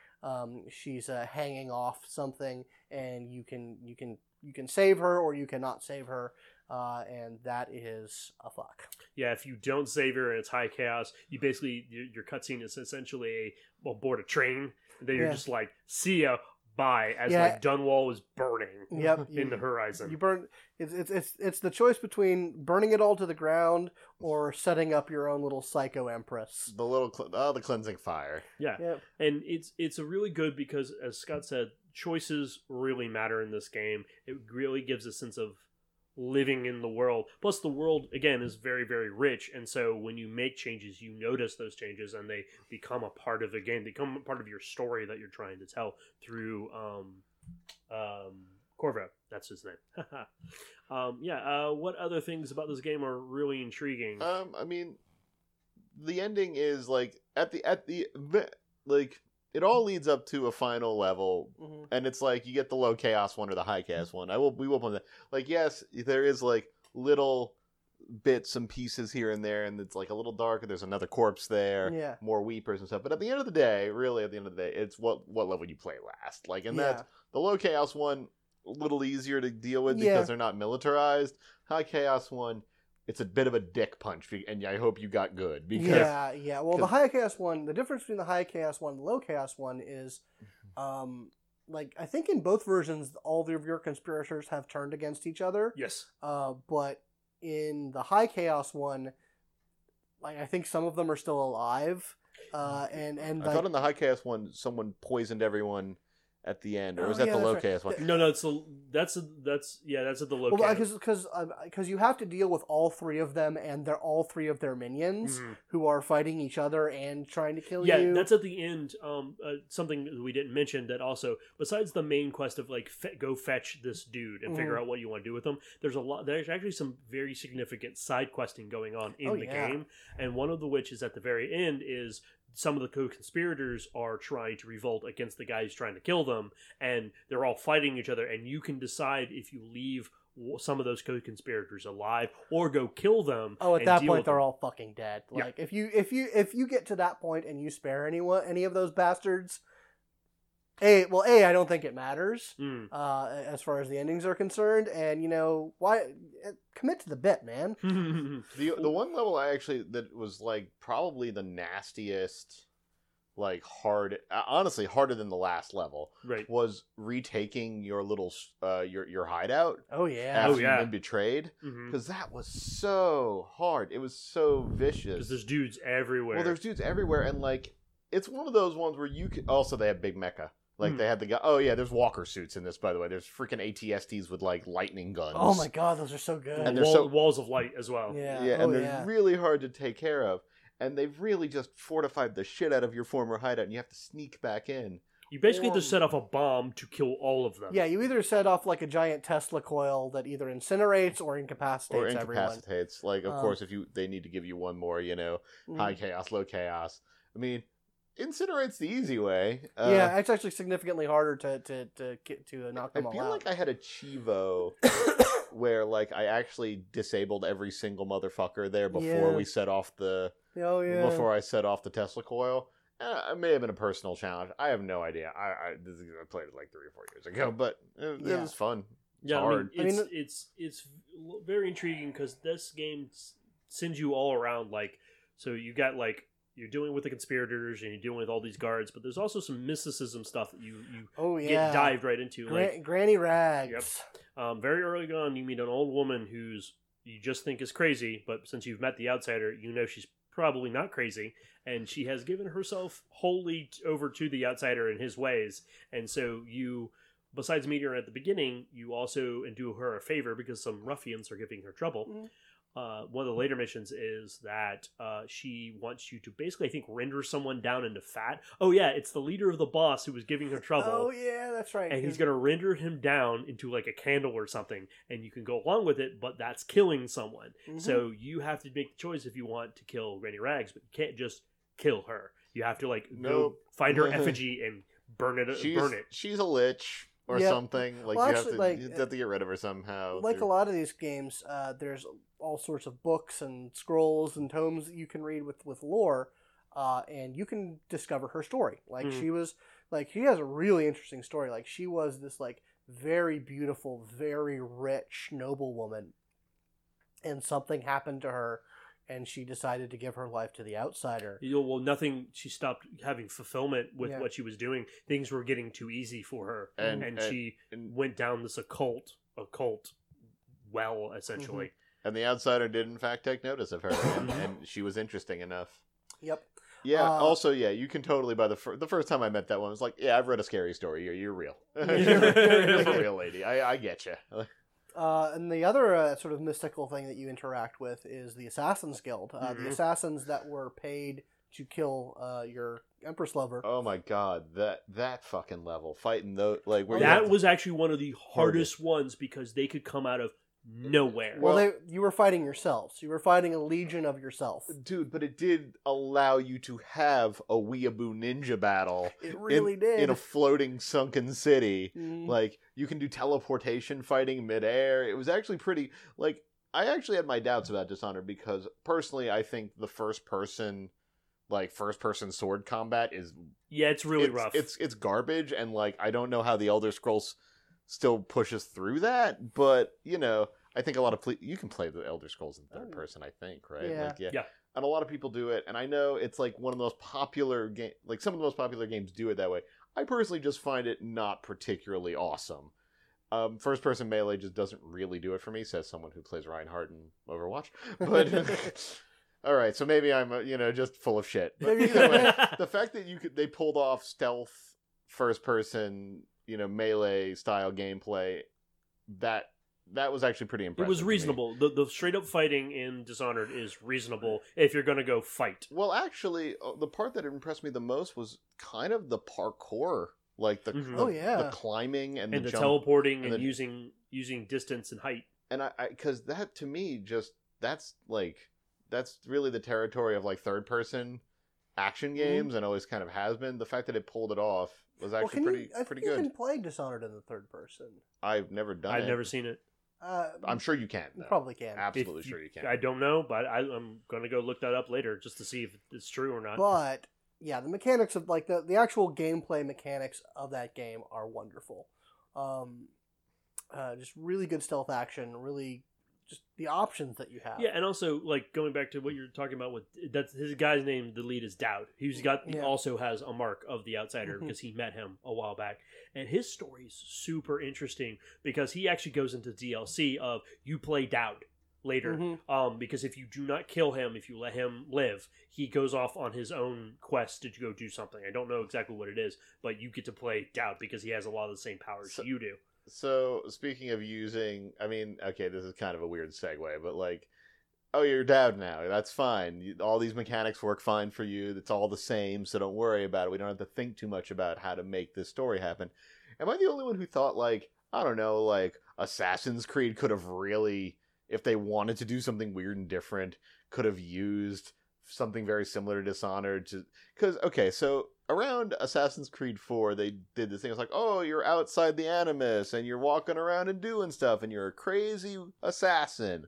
She's hanging off something, and you can save her, or you cannot save her, and that is a fuck. Yeah, if you don't save her and it's high chaos, you basically your cutscene is essentially aboard a train that you're just like, see ya, bye, as like Dunwall is burning in the horizon. You burn. It's the choice between burning it all to the ground or setting up your own little psycho empress. The little the cleansing fire. Yeah, yep. And it's a really good, because as Scott said, choices really matter in this game. It really gives a sense of living in the world. Plus, the world again is very, very rich, and so when you make changes, you notice those changes, and they become a part of the game. They become a part of your story that you're trying to tell through Corvo. That's his name. What other things about this game are really intriguing? I mean, the ending is like it all leads up to a final level, and it's like you get the low chaos one or the high chaos one. We will point that. Like, yes, there is like little bits and pieces here and there, and it's like a little dark, and there's another corpse there, more weepers and stuff, but at the end of the day it's what level you play last, like, and that's the low chaos one a little easier to deal with because they're not militarized. High chaos one, it's a bit of a dick punch, and I hope you got good, because well, the high chaos one, the difference between the high chaos one and the low chaos one is like, I think in both versions all of your conspirators have turned against each other, but in the high chaos one, like, I think some of them are still alive, and I thought in the high chaos one someone poisoned everyone at the end, or was that the low chaos one? No, it's that's at the low chaos. Because you have to deal with all three of them, and they're all three of their minions who are fighting each other and trying to kill you. Yeah, that's at the end. Something that we didn't mention, that also, besides the main quest of like go fetch this dude and figure out what you want to do with him, there's actually some very significant side questing going on in the game, and one of the which is at the very end is, some of the co-conspirators are trying to revolt against the guy who's trying to kill them, and they're all fighting each other, and you can decide if you leave some of those co-conspirators alive or go kill them. Oh, at that point they're all fucking dead. Like, if you get to that point and you spare any of those bastards, I don't think it matters as far as the endings are concerned, and you know why. Commit to the bit, man. The one level I actually that was like probably the nastiest, like hard, honestly harder than the last level, was retaking your little your hideout. Oh yeah, after you've been betrayed, because that was so hard. It was so vicious. Because there's dudes everywhere, and like. it's one of those ones where you can... Also, they have Big Mecha. Like, they had the guy... Oh, yeah, there's walker suits in this, by the way. There's freaking AT-STs with, like, lightning guns. Oh, my God, those are so good. And walls of light as well. Yeah, and they're really hard to take care of. And they've really just fortified the shit out of your former hideout, and you have to sneak back in. You basically have to set off a bomb to kill all of them. Yeah, you either set off, like, a giant Tesla coil that either incinerates or incapacitates everyone. Like, of course, if they need to give you one more, you know, high chaos, low chaos. I mean... Incinerate's the easy way. Yeah, it's actually significantly harder to get to knock them all out. I feel like I had a Chivo where like I actually disabled every single motherfucker there before we set off the before I set off the Tesla coil. It may have been a personal challenge. I have no idea. I played it like 3 or 4 years ago, but it was fun. It's hard. I mean, it's very intriguing because this game sends you all around. Like, so you got like. You're dealing with the conspirators, and you're dealing with all these guards, but there's also some mysticism stuff that you get dived right into. Like Granny Rags. Yep. Very early on, you meet an old woman who's you just think is crazy, but since you've met the Outsider, you know she's probably not crazy, and she has given herself wholly over to the Outsider and his ways, and so you... Besides meeting her at the beginning, you also do her a favor because some ruffians are giving her trouble. Mm-hmm. One of the later missions is that she wants you to basically, I think, render someone down into fat. Oh, yeah, it's the leader of the boss who was giving her trouble. Oh, yeah, that's right. And he's going to render him down into, like, a candle or something, and you can go along with it, but that's killing someone. Mm-hmm. So you have to make the choice if you want to kill Granny Rags, but you can't just kill her. You have to, like, go find her effigy and burn it. She's a lich. Or something. Like, well, you actually, you have to get rid of her somehow. Like a lot of these games, there's all sorts of books and scrolls and tomes that you can read with lore, and you can discover her story. Like, she was... Like, she has a really interesting story. Like, she was this, like, very beautiful, very rich noblewoman, and something happened to her, and she decided to give her life to the Outsider. She stopped having fulfillment with what she was doing. Things were getting too easy for her, and she went down this occult well, essentially. Mm-hmm. And the Outsider did, in fact, take notice of her, and she was interesting enough. Yep. Yeah, also, yeah, you can totally, by the first time I met that one, I was like, yeah, I've read a scary story. You're real. You're a real lady. I get you. And the other sort of mystical thing that you interact with is the Assassin's Guild. The assassins that were paid to kill your Empress Lover. Oh my God, that fucking level. Fighting those... like where That was actually one of the hardest ones because they could come out of... nowhere. Well, you were fighting yourselves. You were fighting a legion of yourself. Dude, but it did allow you to have a weeaboo ninja battle. It really did. In a floating sunken city. Mm-hmm. Like, you can do teleportation fighting midair. It was actually pretty... Like, I actually had my doubts about Dishonored because, personally, I think the first-person sword combat is... Yeah, it's really rough. It's garbage, and, like, I don't know how the Elder Scrolls still pushes through that, but, you know... I think a lot of you can play the Elder Scrolls in third person, I think, right? Yeah. And a lot of people do it, and I know it's like one of the most popular games, like some of the most popular games do it that way. I personally just find it not particularly awesome. First person melee just doesn't really do it for me, says someone who plays Reinhardt in Overwatch. But all right, so maybe I'm just full of shit. But either way, the fact that they pulled off stealth first person, melee style gameplay, that was actually pretty impressive. It was reasonable. The straight-up fighting in Dishonored is reasonable if you're going to go fight. Well, actually, the part that impressed me the most was kind of the parkour. Like, the climbing and the jump. And the teleporting and using distance and height. And because that, to me, just... That's really the territory of, like, third-person action games and always kind of has been. The fact that it pulled it off was actually pretty good. You can play Dishonored in the third person. I've never done it. I've never seen it. I'm sure you can. You probably can. Absolutely sure you can. I don't know, but I'm going to go look that up later just to see if it's true or not. But, yeah, the mechanics of, like, the actual gameplay mechanics of that game are wonderful. Just really good stealth action, really just the options that you have. Yeah, and also, like, going back to what you're talking about with, that's his guy's name, the lead is Daud. He also has a mark of the Outsider because he met him a while back. And his story is super interesting because he actually goes into DLC of you play Daud. later. Mm-hmm. Because if you do not kill him, if you let him live, he goes off on his own quest to go do something. I don't know exactly what it is, but you get to play Daud because he has a lot of the same powers you do. So, speaking of using... I mean, okay, this is kind of a weird segue, but like, oh, you're Daud now. That's fine. All these mechanics work fine for you. It's all the same, so don't worry about it. We don't have to think too much about how to make this story happen. Am I the only one who thought, like, I don't know, like, Assassin's Creed could have really, if they wanted to do something weird and different, could have used something very similar to Dishonored to... Because, okay, so around Assassin's Creed 4, they did this thing. It's like, oh, you're outside the Animus, and you're walking around and doing stuff, and you're a crazy assassin.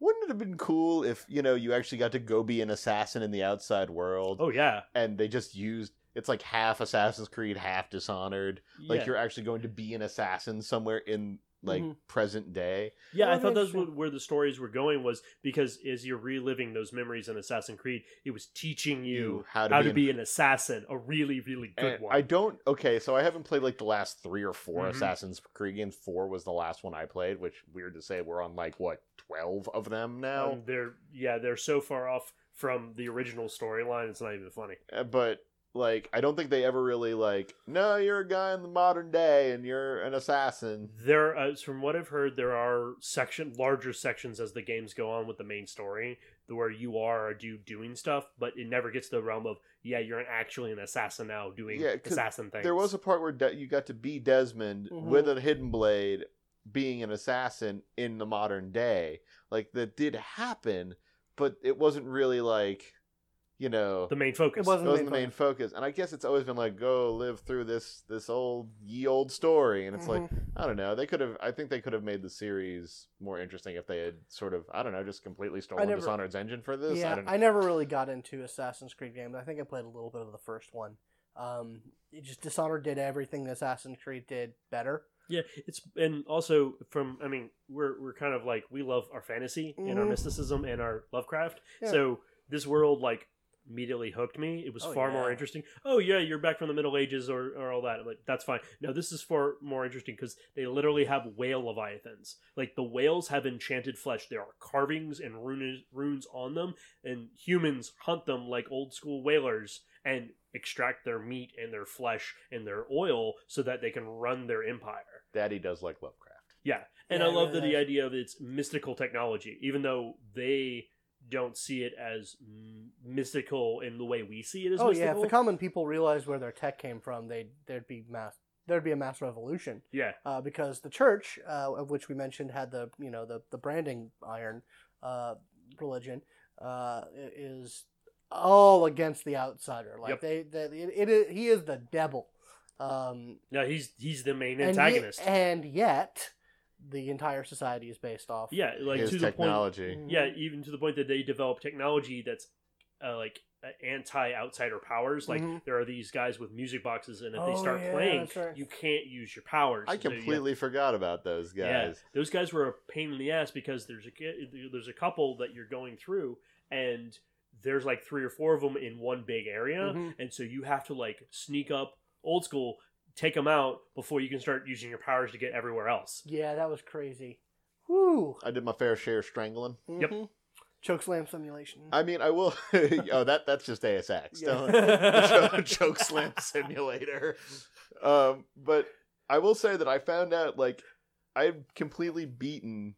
Wouldn't it have been cool if, you know, you actually got to go be an assassin in the outside world? Oh, yeah. And they just used... It's like half Assassin's Creed, half Dishonored. Like, yeah, you're actually going to be an assassin somewhere in, like, mm-hmm, present day. Yeah, I thought that's where the stories were going, was because as you're reliving those memories in Assassin's Creed, it was teaching you how to be an assassin, a really, really good one. I don't... Okay, so I haven't played, like, the last 3 or 4 mm-hmm Assassin's Creed games. 4 was the last one I played, which, weird to say, we're on, like, what, 12 of them now? They're so far off from the original storyline, it's not even funny. But... Like, I don't think they ever really, like, no, you're a guy in the modern day and you're an assassin. There, from what I've heard, there are larger sections as the games go on with the main story where you are doing stuff, but it never gets to the realm of, yeah, you're actually an assassin now doing assassin things. There was a part where you got to be Desmond, mm-hmm, with a hidden blade, being an assassin in the modern day. Like, that did happen, but it wasn't really, like... You know, the main focus. It wasn't the main focus. And I guess it's always been like, go live through this old story. And it's mm-hmm like, I don't know. I think they could have made the series more interesting if they had sort of, I don't know, just completely stolen Dishonored's engine for this. Yeah, I never really got into Assassin's Creed games. I think I played a little bit of the first one. Dishonored did everything that Assassin's Creed did better. Yeah, we're kind of like, we love our fantasy and our mysticism and our Lovecraft. Yeah. So this world, like, immediately hooked me. It was more interesting. Oh yeah, you're back from the Middle Ages or all that. I'm like, that's fine. No, this is far more interesting because they literally have whale leviathans. Like, the whales have enchanted flesh. There are carvings and runes on them, and humans hunt them like old school whalers and extract their meat and their flesh and their oil so that they can run their empire. Daddy does like Lovecraft. Yeah, and I love the idea of it's mystical technology, even though they don't see it as mystical in the way we see it as mystical. If the common people realized where their tech came from, there'd be a mass revolution. Yeah. Because the church, of which we mentioned had the branding iron religion, is all against the outsider. Like, yep, he is the devil. No, he's the main antagonist. And yet the entire society is based off his technology. Even to the point that they develop technology that's anti-outsider powers. Like, mm-hmm, there are these guys with music boxes, and if they start playing, right, you can't use your powers. I completely forgot about those guys. Yeah, those guys were a pain in the ass because there's a couple that you're going through, and there's like 3 or 4 of them in one big area, mm-hmm, and so you have to, like, sneak up old school, take them out before you can start using your powers to get everywhere else. Yeah, that was crazy. Woo! I did my fair share of strangling. Mm-hmm. Yep. Chokeslam simulation. I mean, I will... that's just ASX. Yeah. Chokeslam simulator. But I will say that I found out, like, I've completely beaten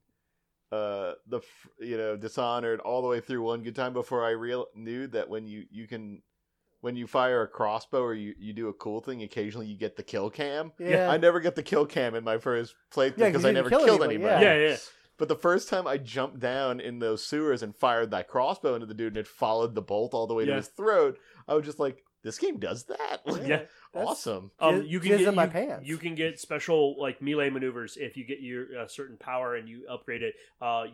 Dishonored all the way through one good time before I knew that when you can... When you fire a crossbow or you do a cool thing, occasionally you get the kill cam. Yeah. I never get the kill cam in my first playthrough because I never killed anybody. Yeah. But the first time I jumped down in those sewers and fired that crossbow into the dude and it followed the bolt all the way to his throat, I was just like, this game does that. Yeah. Awesome. You can get special, like, melee maneuvers if you get your certain power and you upgrade it.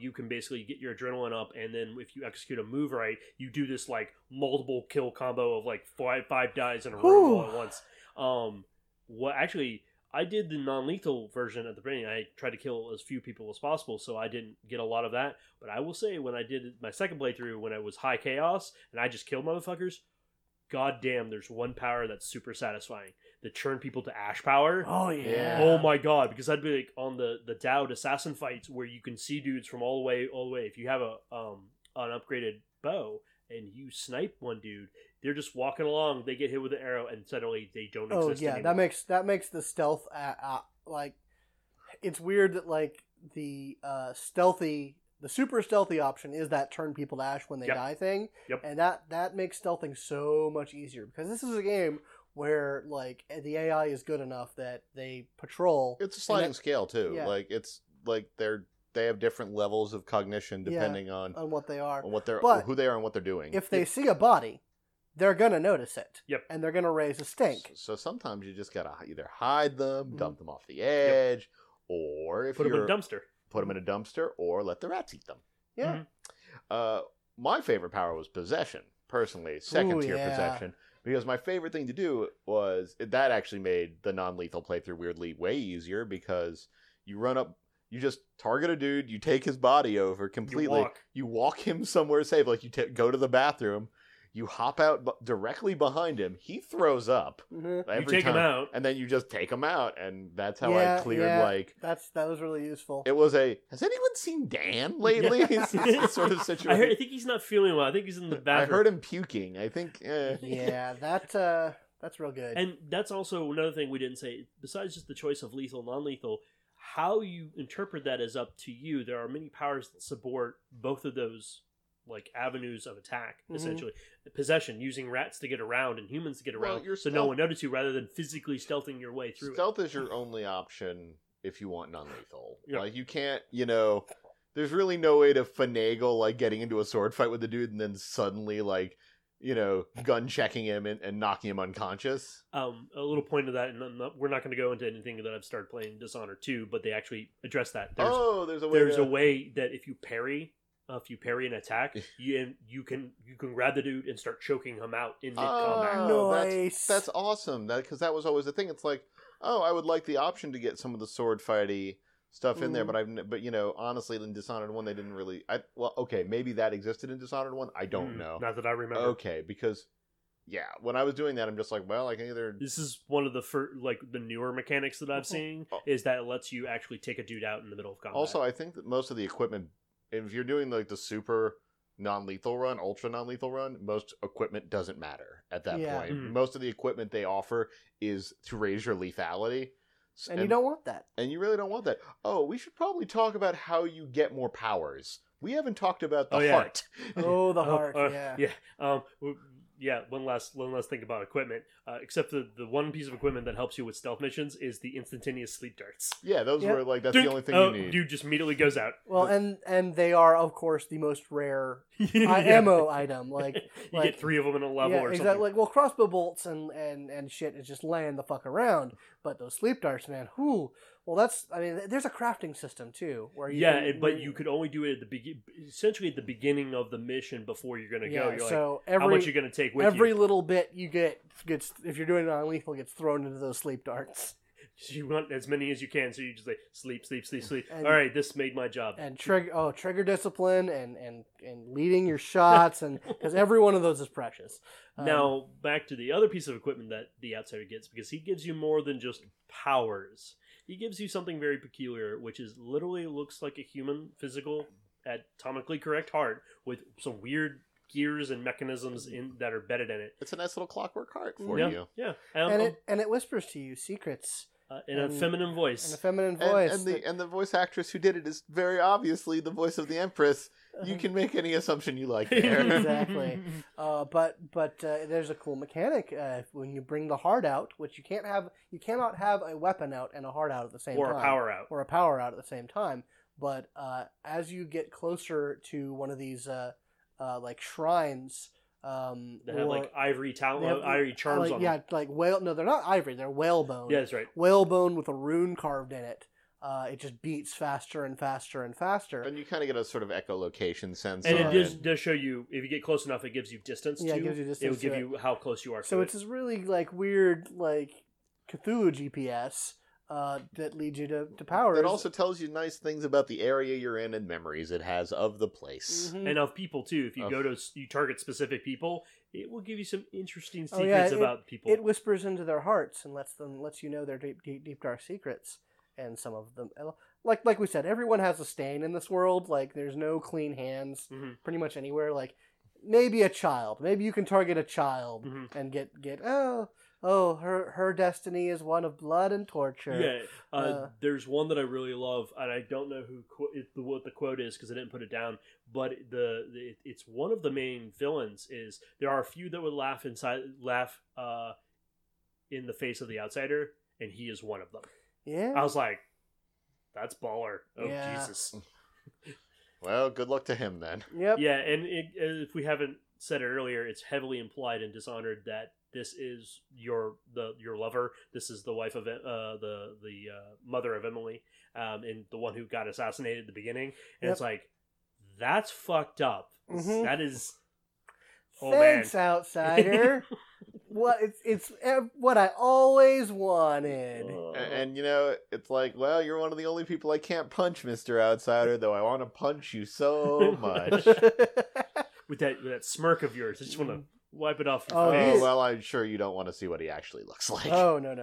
You can basically get your adrenaline up, and then if you execute a move right, you do this, like, multiple kill combo of, like, five dies in a row all at once. Actually, I did the non-lethal version at the beginning. I tried to kill as few people as possible, so I didn't get a lot of that. But I will say, when I did my second playthrough, when it was high chaos and I just killed motherfuckers, goddamn, there's one power that's super satisfying. The churn people to ash power. Oh, yeah. Oh, my God. Because I'd be like on the Daud assassin fights where you can see dudes from all the way. If you have a an upgraded bow and you snipe one dude, they're just walking along. They get hit with an arrow and suddenly they don't exist anymore. Oh, yeah. That makes the stealth, like, it's weird that, like, the super stealthy option is that turn people to ash when they die thing. Yep. And that makes stealthing so much easier because this is a game where, like, the AI is good enough that they patrol. It's a sliding scale, too. Yeah. Like, it's like they have different levels of cognition depending on what they are, who they are and what they're doing. If they see a body, they're going to notice it. Yep. And they're going to raise a stink. So sometimes you just got to either hide them, dump them off the edge, or if put them in a dumpster. Put them in a dumpster or let the rats eat them. Yeah. Mm-hmm. My favorite power was possession, personally. Second tier possession. Because my favorite thing to do was... That actually made the non-lethal playthrough weirdly way easier because you run up... You just target a dude, you take his body over completely. You walk him somewhere safe. Like, you go to the bathroom, you hop out directly behind him. He throws up every time. Him out. And then you just take him out. And that's how I cleared, That was really useful. It was a, has anyone seen Dan lately? It's sort of situation. I think he's not feeling well. I think he's in the bathroom. I heard him puking. I think, Yeah, that's real good. And that's also another thing we didn't say. Besides just the choice of lethal, non-lethal, how you interpret that is up to you. There are many powers that support both of those, like, avenues of attack, essentially. Possession, using rats to get around and humans to get around, no one notices you, rather than physically stealthing your way through Stealth is your only option if you want non-lethal. Yeah. Like, you can't, there's really no way to finagle, like, getting into a sword fight with the dude and then suddenly, like, gun checking him and knocking him unconscious. A little point to that, and we're not going to go into anything that I've started playing Dishonored 2, but they actually address that. There's a way that if you parry... if you parry an attack, you can grab the dude and start choking him out in mid-combat. Oh, nice. That's awesome. Because that was always the thing. It's like, oh, I would like the option to get some of the sword fighty stuff in there, but honestly, in Dishonored 1, they didn't really. Maybe that existed in Dishonored 1. I don't know. Not that I remember. Okay, because. Yeah, when I was doing that, I'm just like, well, I can either... This is one of the the newer mechanics that I've seen, is that it lets you actually take a dude out in the middle of combat. Also, I think that most of the equipment... If you're doing, like, the super non-lethal run, ultra non-lethal run, most equipment doesn't matter at that point. Mm-hmm. Most of the equipment they offer is to raise your lethality. And you don't want that. And you really don't want that. Oh, we should probably talk about how you get more powers. We haven't talked about the heart. Oh, the heart, yeah. One last thing about equipment. Except the one piece of equipment that helps you with stealth missions is the instantaneous sleep darts. Yeah, those were like that's the only thing you need. Dude just immediately goes out. Well, and they are of course the most rare ammo item. Like you get 3 of them in a level or something. Exactly. Like, well, crossbow bolts and shit is just laying the fuck around. But those sleep darts, man, whoo. Well, there's a crafting system too, where you but you could only do it at the essentially at the beginning of the mission before you're going to go. You're so like, how much you're going to take with you? Every little bit you gets if you're doing it on lethal gets thrown into those sleep darts. You want as many as you can, so you just like sleep. And, all right, this made my job. And trigger discipline and leading your shots, and because every one of those is precious. Now back to the other piece of equipment that the Outsider gets, because he gives you more than just powers. He gives you something very peculiar, which is literally looks like a human, physical, atomically correct heart with some weird gears and mechanisms that are bedded in it. It's a nice little clockwork heart for you. Yeah, and it whispers to you secrets in a feminine voice. And the voice actress who did it is very obviously the voice of the Empress. You can make any assumption you like there. Exactly. But there's a cool mechanic when you bring the heart out, which you cannot have a weapon out and a heart out at the same time. Or a power out at the same time. But as you get closer to one of these like shrines, they have like ivory ivory charms on them. Yeah, like whale. No, they're not ivory. They're whalebone. Yeah, that's right. Whalebone with a rune carved in it. It just beats faster and faster and faster. And you kind of get a sort of echolocation sense. And it does show you, if you get close enough, it gives you distance to. Yeah, it gives you distance to. It will give you how close you are to it. So it's this really, like, weird, like, Cthulhu GPS that leads you to powers. It also tells you nice things about the area you're in and memories it has of the place. Mm-hmm. And of people, too. If you go to, you target specific people, it will give you some interesting secrets about people. It whispers into their hearts and lets you know their deep, dark secrets. And some of them, like we said, everyone has a stain in this world. Like, there's no clean hands pretty much anywhere. Like, maybe a child. Maybe you can target a child and get her destiny is one of blood and torture. Yeah, there's one that I really love, and I don't know what the quote is because I didn't put it down. But it's one of the main villains is there are a few that would laugh in the face of the outsider, and he is one of them. Yeah. I was like, that's baller. Oh, yeah. Jesus. Well, good luck to him then. Yep. Yeah, and if we haven't said it earlier, it's heavily implied in Dishonored that this is your lover. This is the wife of the mother of Emily, and the one who got assassinated at the beginning. And it's like, that's fucked up. Mm-hmm. That is. Oh, thanks, man. Outsider. What it's what I always wanted. And you know, it's like, well, you're one of the only people I can't punch, Mr. Outsider, though I want to punch you so much. with that smirk of yours, I just want to wipe it off your face. Oh, well, I'm sure you don't want to see what he actually looks like. Oh, no.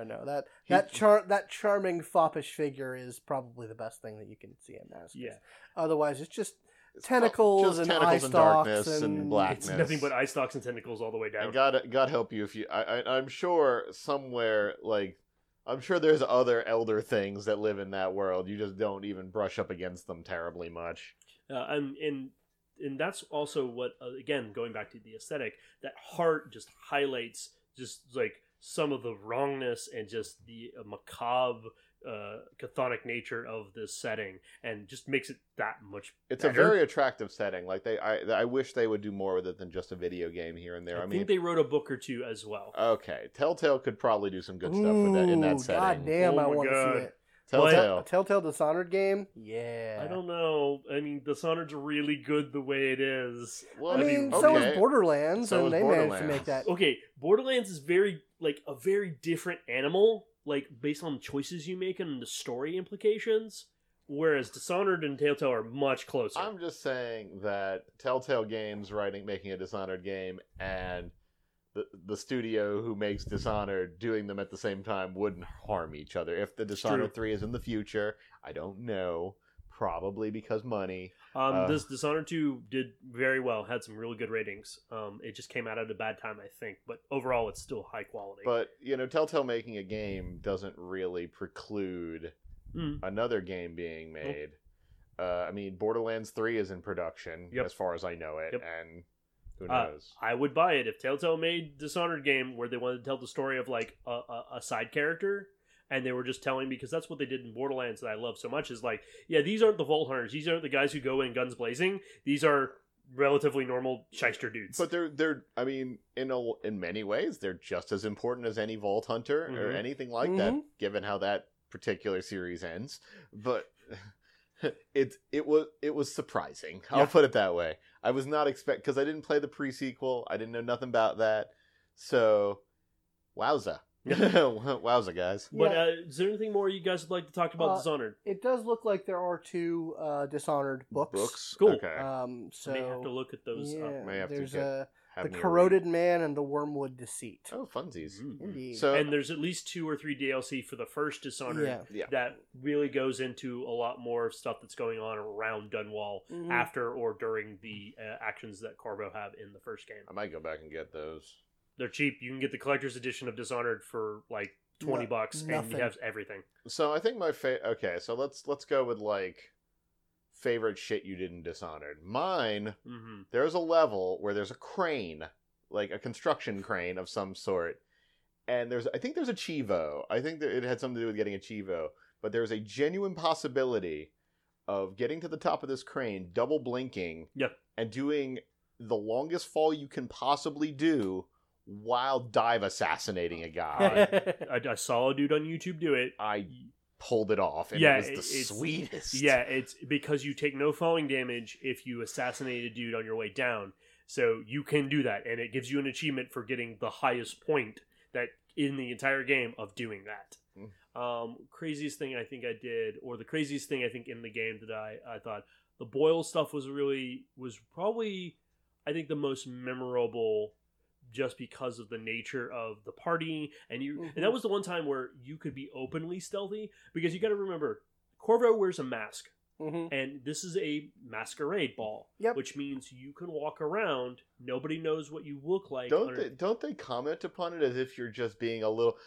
That charming foppish figure is probably the best thing that you can see him as. Yeah. Otherwise, it's just tentacles and eye stalks and blackness. It's nothing but eye stalks and tentacles all the way down. And God help you if you. I'm sure somewhere, like, I'm sure there's other elder things that live in that world. You just don't even brush up against them terribly much. And that's also what, again, going back to the aesthetic, that heart just highlights just like some of the wrongness and just the macabre. Chthonic nature of this setting, and just makes it that much better. It's a very attractive setting. Like, I wish they would do more with it than just a video game here and there. I think they wrote a book or two as well. Okay, Telltale could probably do some good stuff with that in that setting. Goddamn, I want to see it. Telltale. A Telltale Dishonored game? Yeah. I don't know. I mean, Dishonored's really good the way it is. Well, I mean, so is Borderlands, and they managed to make that. Okay, Borderlands is very, like, a very different animal, like, based on the choices you make and the story implications, whereas Dishonored and Telltale are much closer. I'm just saying that Telltale Games making a Dishonored game and the studio who makes Dishonored doing them at the same time wouldn't harm each other. If the Dishonored 3 is in the future, I don't know. Probably because money. This Dishonored 2 did very well, had some really good ratings. It just came out at a bad time, I think, but overall it's still high quality. But, you know, Telltale making a game doesn't really preclude another game being made. I mean, Borderlands 3 is in production, as far as I know it, and who knows? I would buy it if Telltale made Dishonored game where they wanted to tell the story of, like, a side character. And they were just telling, because that's what they did in Borderlands that I love so much, is like, yeah, these aren't the Vault Hunters. These aren't the guys who go in guns blazing. These are relatively normal shyster dudes. But in many ways, they're just as important as any Vault Hunter or anything like that, given how that particular series ends. But it was surprising. Yeah. I'll put it that way. I was not expecting, because I didn't play the pre-sequel. I didn't know nothing about that. So, wowza. Wowza, guys. But is there anything more you guys would like to talk about Dishonored? It does look like there are two Dishonored books. Cool. Okay. So may have to look at those. Yeah, there's The Corroded Man and The Wormwood Deceit. Oh, funsies. Indeed. So, and there's at least two or three DLC for the first Dishonored that really goes into a lot more stuff that's going on around Dunwall after or during the actions that Corvo have in the first game. I might go back and get those. They're cheap. You can get the collector's edition of Dishonored for like $20, and you have everything. So I think my okay. So let's go with like favorite shit you did in Dishonored. Mine. There's a level where there's a crane, like a construction crane of some sort, and I think there's a Chivo. I think that it had something to do with getting a Chivo, but there's a genuine possibility of getting to the top of this crane, double blinking, and doing the longest fall you can possibly do. While dive assassinating a guy. I saw a dude on YouTube do it. I pulled it off, and it was the sweetest. Yeah, it's because you take no falling damage if you assassinate a dude on your way down. So you can do that, and it gives you an achievement for getting the highest point that in the entire game of doing that. Craziest thing I think I did, or the craziest thing I think in the game that I thought, the Boyle stuff was probably, I think, the most memorable, just because of the nature of the party. And you and that was the one time where you could be openly stealthy, because you got to remember, Corvo wears a mask, and this is a masquerade ball, which means you can walk around. Nobody knows what you look like. Don't they comment upon it as if you're just being a little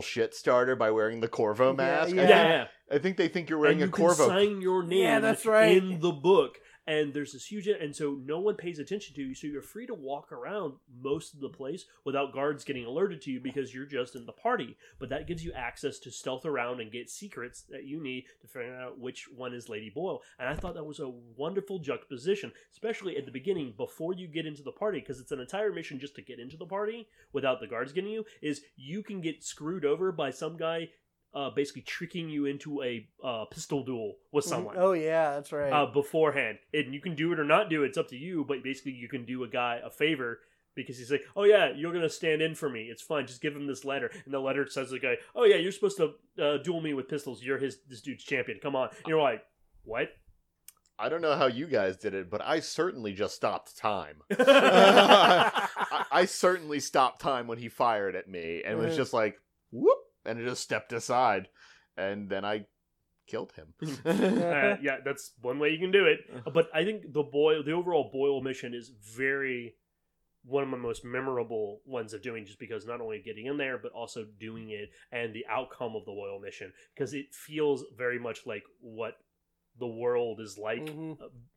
shit starter by wearing the Corvo mask? Yeah. I think they think you're wearing a Corvo. You can sign your name. Yeah, that's right. In the book. And there's this huge, and so no one pays attention to you, so you're free to walk around most of the place without guards getting alerted to you, because you're just in the party. But that gives you access to stealth around and get secrets that you need to figure out which one is Lady Boyle. And I thought that was a wonderful juxtaposition, especially at the beginning before you get into the party, because it's an entire mission just to get into the party without the guards getting you, is you can get screwed over by some guy basically tricking you into a pistol duel with someone. Oh yeah, that's right. Beforehand, and you can do it or not do it. It's up to you. But basically, you can do a guy a favor, because he's like, "Oh yeah, you're gonna stand in for me. It's fine. Just give him this letter." And the letter says to the guy, "Oh yeah, you're supposed to duel me with pistols. You're this dude's champion. Come on." And you're like, "What?" I don't know how you guys did it, but I certainly just stopped time. I certainly stopped time when he fired at me and was just like, "Whoop." And it just stepped aside, and then I killed him. Yeah, that's one way you can do it. But I think the overall Boyle mission is one of my most memorable ones of doing, just because not only getting in there, but also doing it and the outcome of the Boyle mission, because it feels very much like what the world is like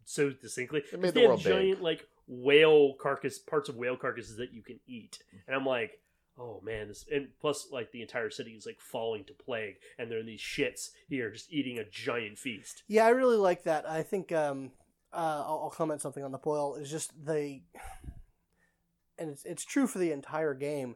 so distinctly. It made the world giant, big. Like whale carcass, parts of whale carcasses that you can eat, and I'm like, oh man, and plus like the entire city is like falling to plague, and they're in these shits here just eating a giant feast. Yeah, I really like that. I think I'll comment something on the Boyle is just and it's true for the entire game.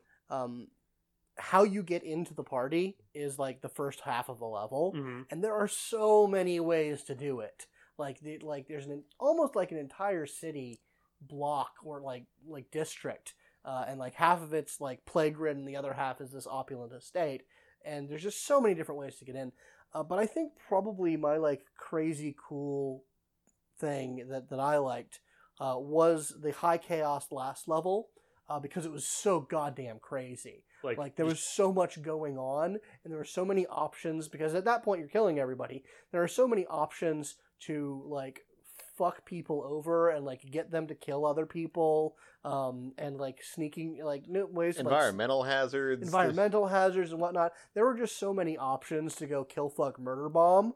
How you get into the party is like the first half of the level, and there are so many ways to do it. Like there's almost like an entire city block or like district. And like half of it's like plague-ridden, the other half is this opulent estate, and there's just so many different ways to get in. But I think probably my like crazy cool thing that I liked was the high chaos last level, because it was so goddamn crazy. Like there was so much going on, and there were so many options, because at that point you're killing everybody. There are so many options to like fuck people over and like get them to kill other people, and like sneaking like new ways, environmental hazards and whatnot. There were just so many options to go kill, fuck, murder, bomb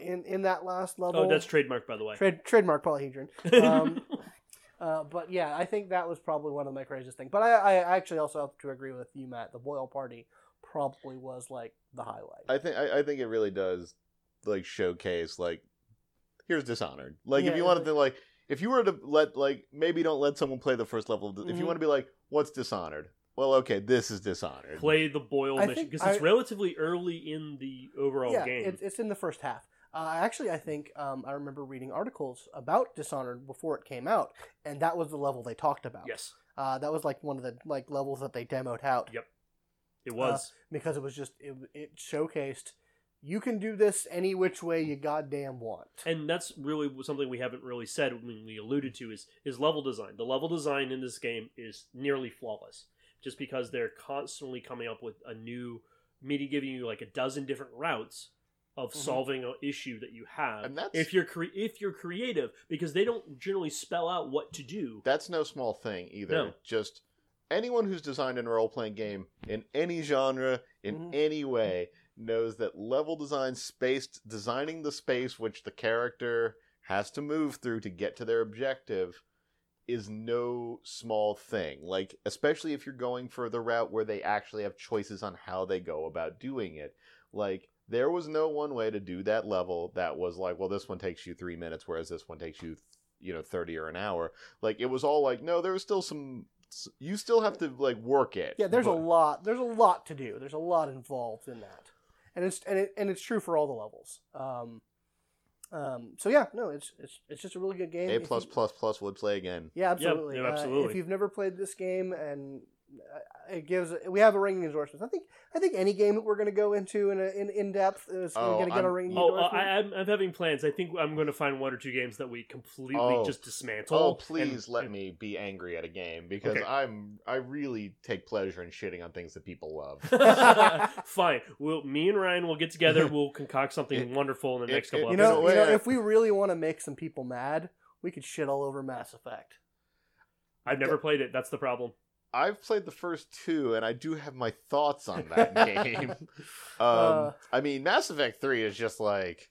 in that last level. Oh, that's trademark, by the way. Trademark Polyhedron. But yeah, I think that was probably one of my craziest things. But I actually also have to agree with you, Matt. The Boyle party probably was like the highlight. I think it really does like showcase like, here's Dishonored. Like, yeah, if you wanted to, like, if you were to let, like, maybe don't let someone play the first level. If you want to be like, what's Dishonored? Well, okay, this is Dishonored. Play the Boyle mission, because it's relatively early in the overall game. It's in the first half. Actually, I think I remember reading articles about Dishonored before it came out, and that was the level they talked about. Yes. That was, like, one of the, like, levels that they demoed out. Yep. It was. Because it was just, it showcased, you can do this any which way you goddamn want. And that's really something we haven't really said, when we alluded to, is level design. The level design in this game is nearly flawless, just because they're constantly coming up with a new, maybe giving you like a dozen different routes of solving an issue that you have. And that's, if you're creative, because they don't generally spell out what to do. That's no small thing either. No. Just anyone who's designed a role-playing game in any genre, in any way, knows that level design, designing the space which the character has to move through to get to their objective, is no small thing. Like, especially if you're going for the route where they actually have choices on how they go about doing it. Like, there was no one way to do that level that was like, well, this one takes you 3 minutes, whereas this one takes you, 30 or an hour. Like, it was all like, no, there was still some... You still have to, like, work it. Yeah, there's a lot to do. There's a lot involved in that. And it's true for all the levels. So yeah, no, it's just a really good game. A+++ would play again. Yeah, absolutely. Yep, absolutely. If you've never played this game and it gives. We have a ringing endorsement. I think any game that we're going to go into in depth is going to get a ringing endorsement. I'm having plans. I think I'm going to find one or two games that we completely just dismantle. Oh, please let me be angry at a game because I really take pleasure in shitting on things that people love. Fine. Me and Ryan will get together. We'll concoct something wonderful in the next couple episodes. You know, if we really want to make some people mad, we could shit all over Mass Effect. I've never played it. That's the problem. I've played the first two, and I do have my thoughts on that game. I mean, Mass Effect 3 is just like,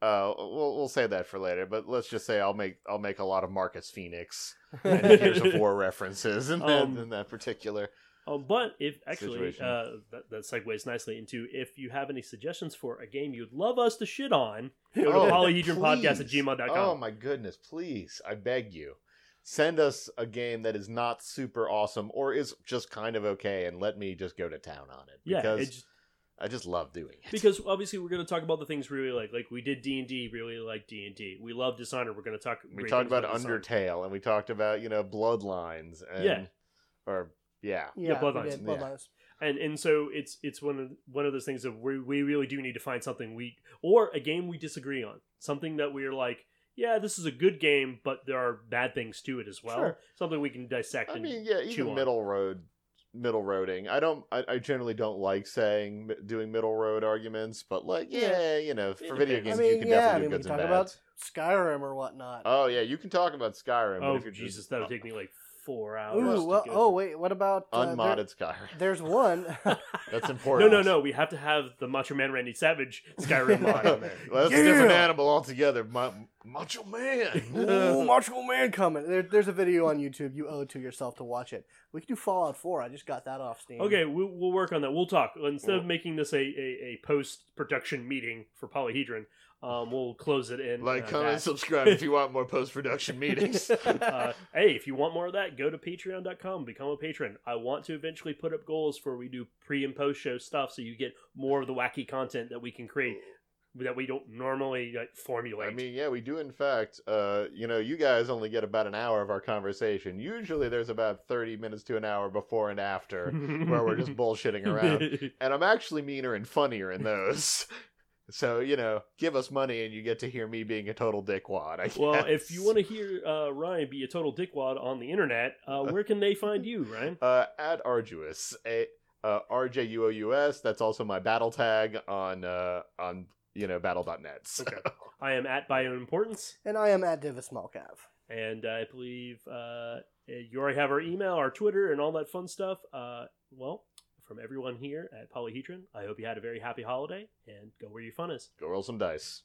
we'll save that for later. But let's just say I'll make a lot of Marcus Phoenix and Gears of War references in that particular. But if actually that segues nicely into if you have any suggestions for a game you'd love us to shit on, go to polyhedronpodcast@gmail.com. Oh my goodness, please! I beg you. Send us a game that is not super awesome or is just kind of okay, and let me just go to town on it. Because I just love doing it. Because obviously we're going to talk about the things we really like. Like we did D&D, really like D&D. We love Dishonored. We're going to talk. We talked about Undertale, Dishonored. And we talked about Bloodlines. And, Bloodlines. Bloodlines. And so it's one of those things of we really do need to find something or a game we disagree on, something that we're like. Yeah, this is a good game, but there are bad things to it as well. Sure. Something we can dissect. Even middle roading. I generally don't like doing middle road arguments, but for video games, you can definitely do goods and bads. We can talk about Skyrim or whatnot. Oh yeah, you can talk about Skyrim. Oh Jesus, that'll take me like 4 hours. What about unmodded Skyrim? There's one. That's important. No. We have to have the Macho Man Randy Savage Skyrim mod on there. Well, that's a different animal altogether. Macho Man. Ooh, Macho Man coming. There's a video on YouTube. You owe it to yourself to watch it. We can do Fallout 4. I just got that off Steam. Okay, we'll work on that. We'll talk. Instead of making this a post-production meeting for Polyhedron, we'll close it in. Like, comment, and subscribe if you want more post-production meetings. Hey, if you want more of that, go to patreon.com, become a patron. I want to eventually put up goals for we do pre and post show stuff so you get more of the wacky content that we can create that we don't normally formulate. I mean, yeah, we do in fact. You guys only get about an hour of our conversation. Usually there's about 30 minutes to an hour before and after where we're just bullshitting around. And I'm actually meaner and funnier in those. So, give us money and you get to hear me being a total dickwad, I guess. Well, if you want to hear Ryan be a total dickwad on the internet, where can they find you, Ryan? At Arduous. R-J-U-O-U-S. That's also my battle tag on battle.net. So. Okay. I am at BioImportance. And I am at DivaSmallCav. And I believe you already have our email, our Twitter, and all that fun stuff. From everyone here at Polyhedron, I hope you had a very happy holiday, and go where your fun is. Go roll some dice.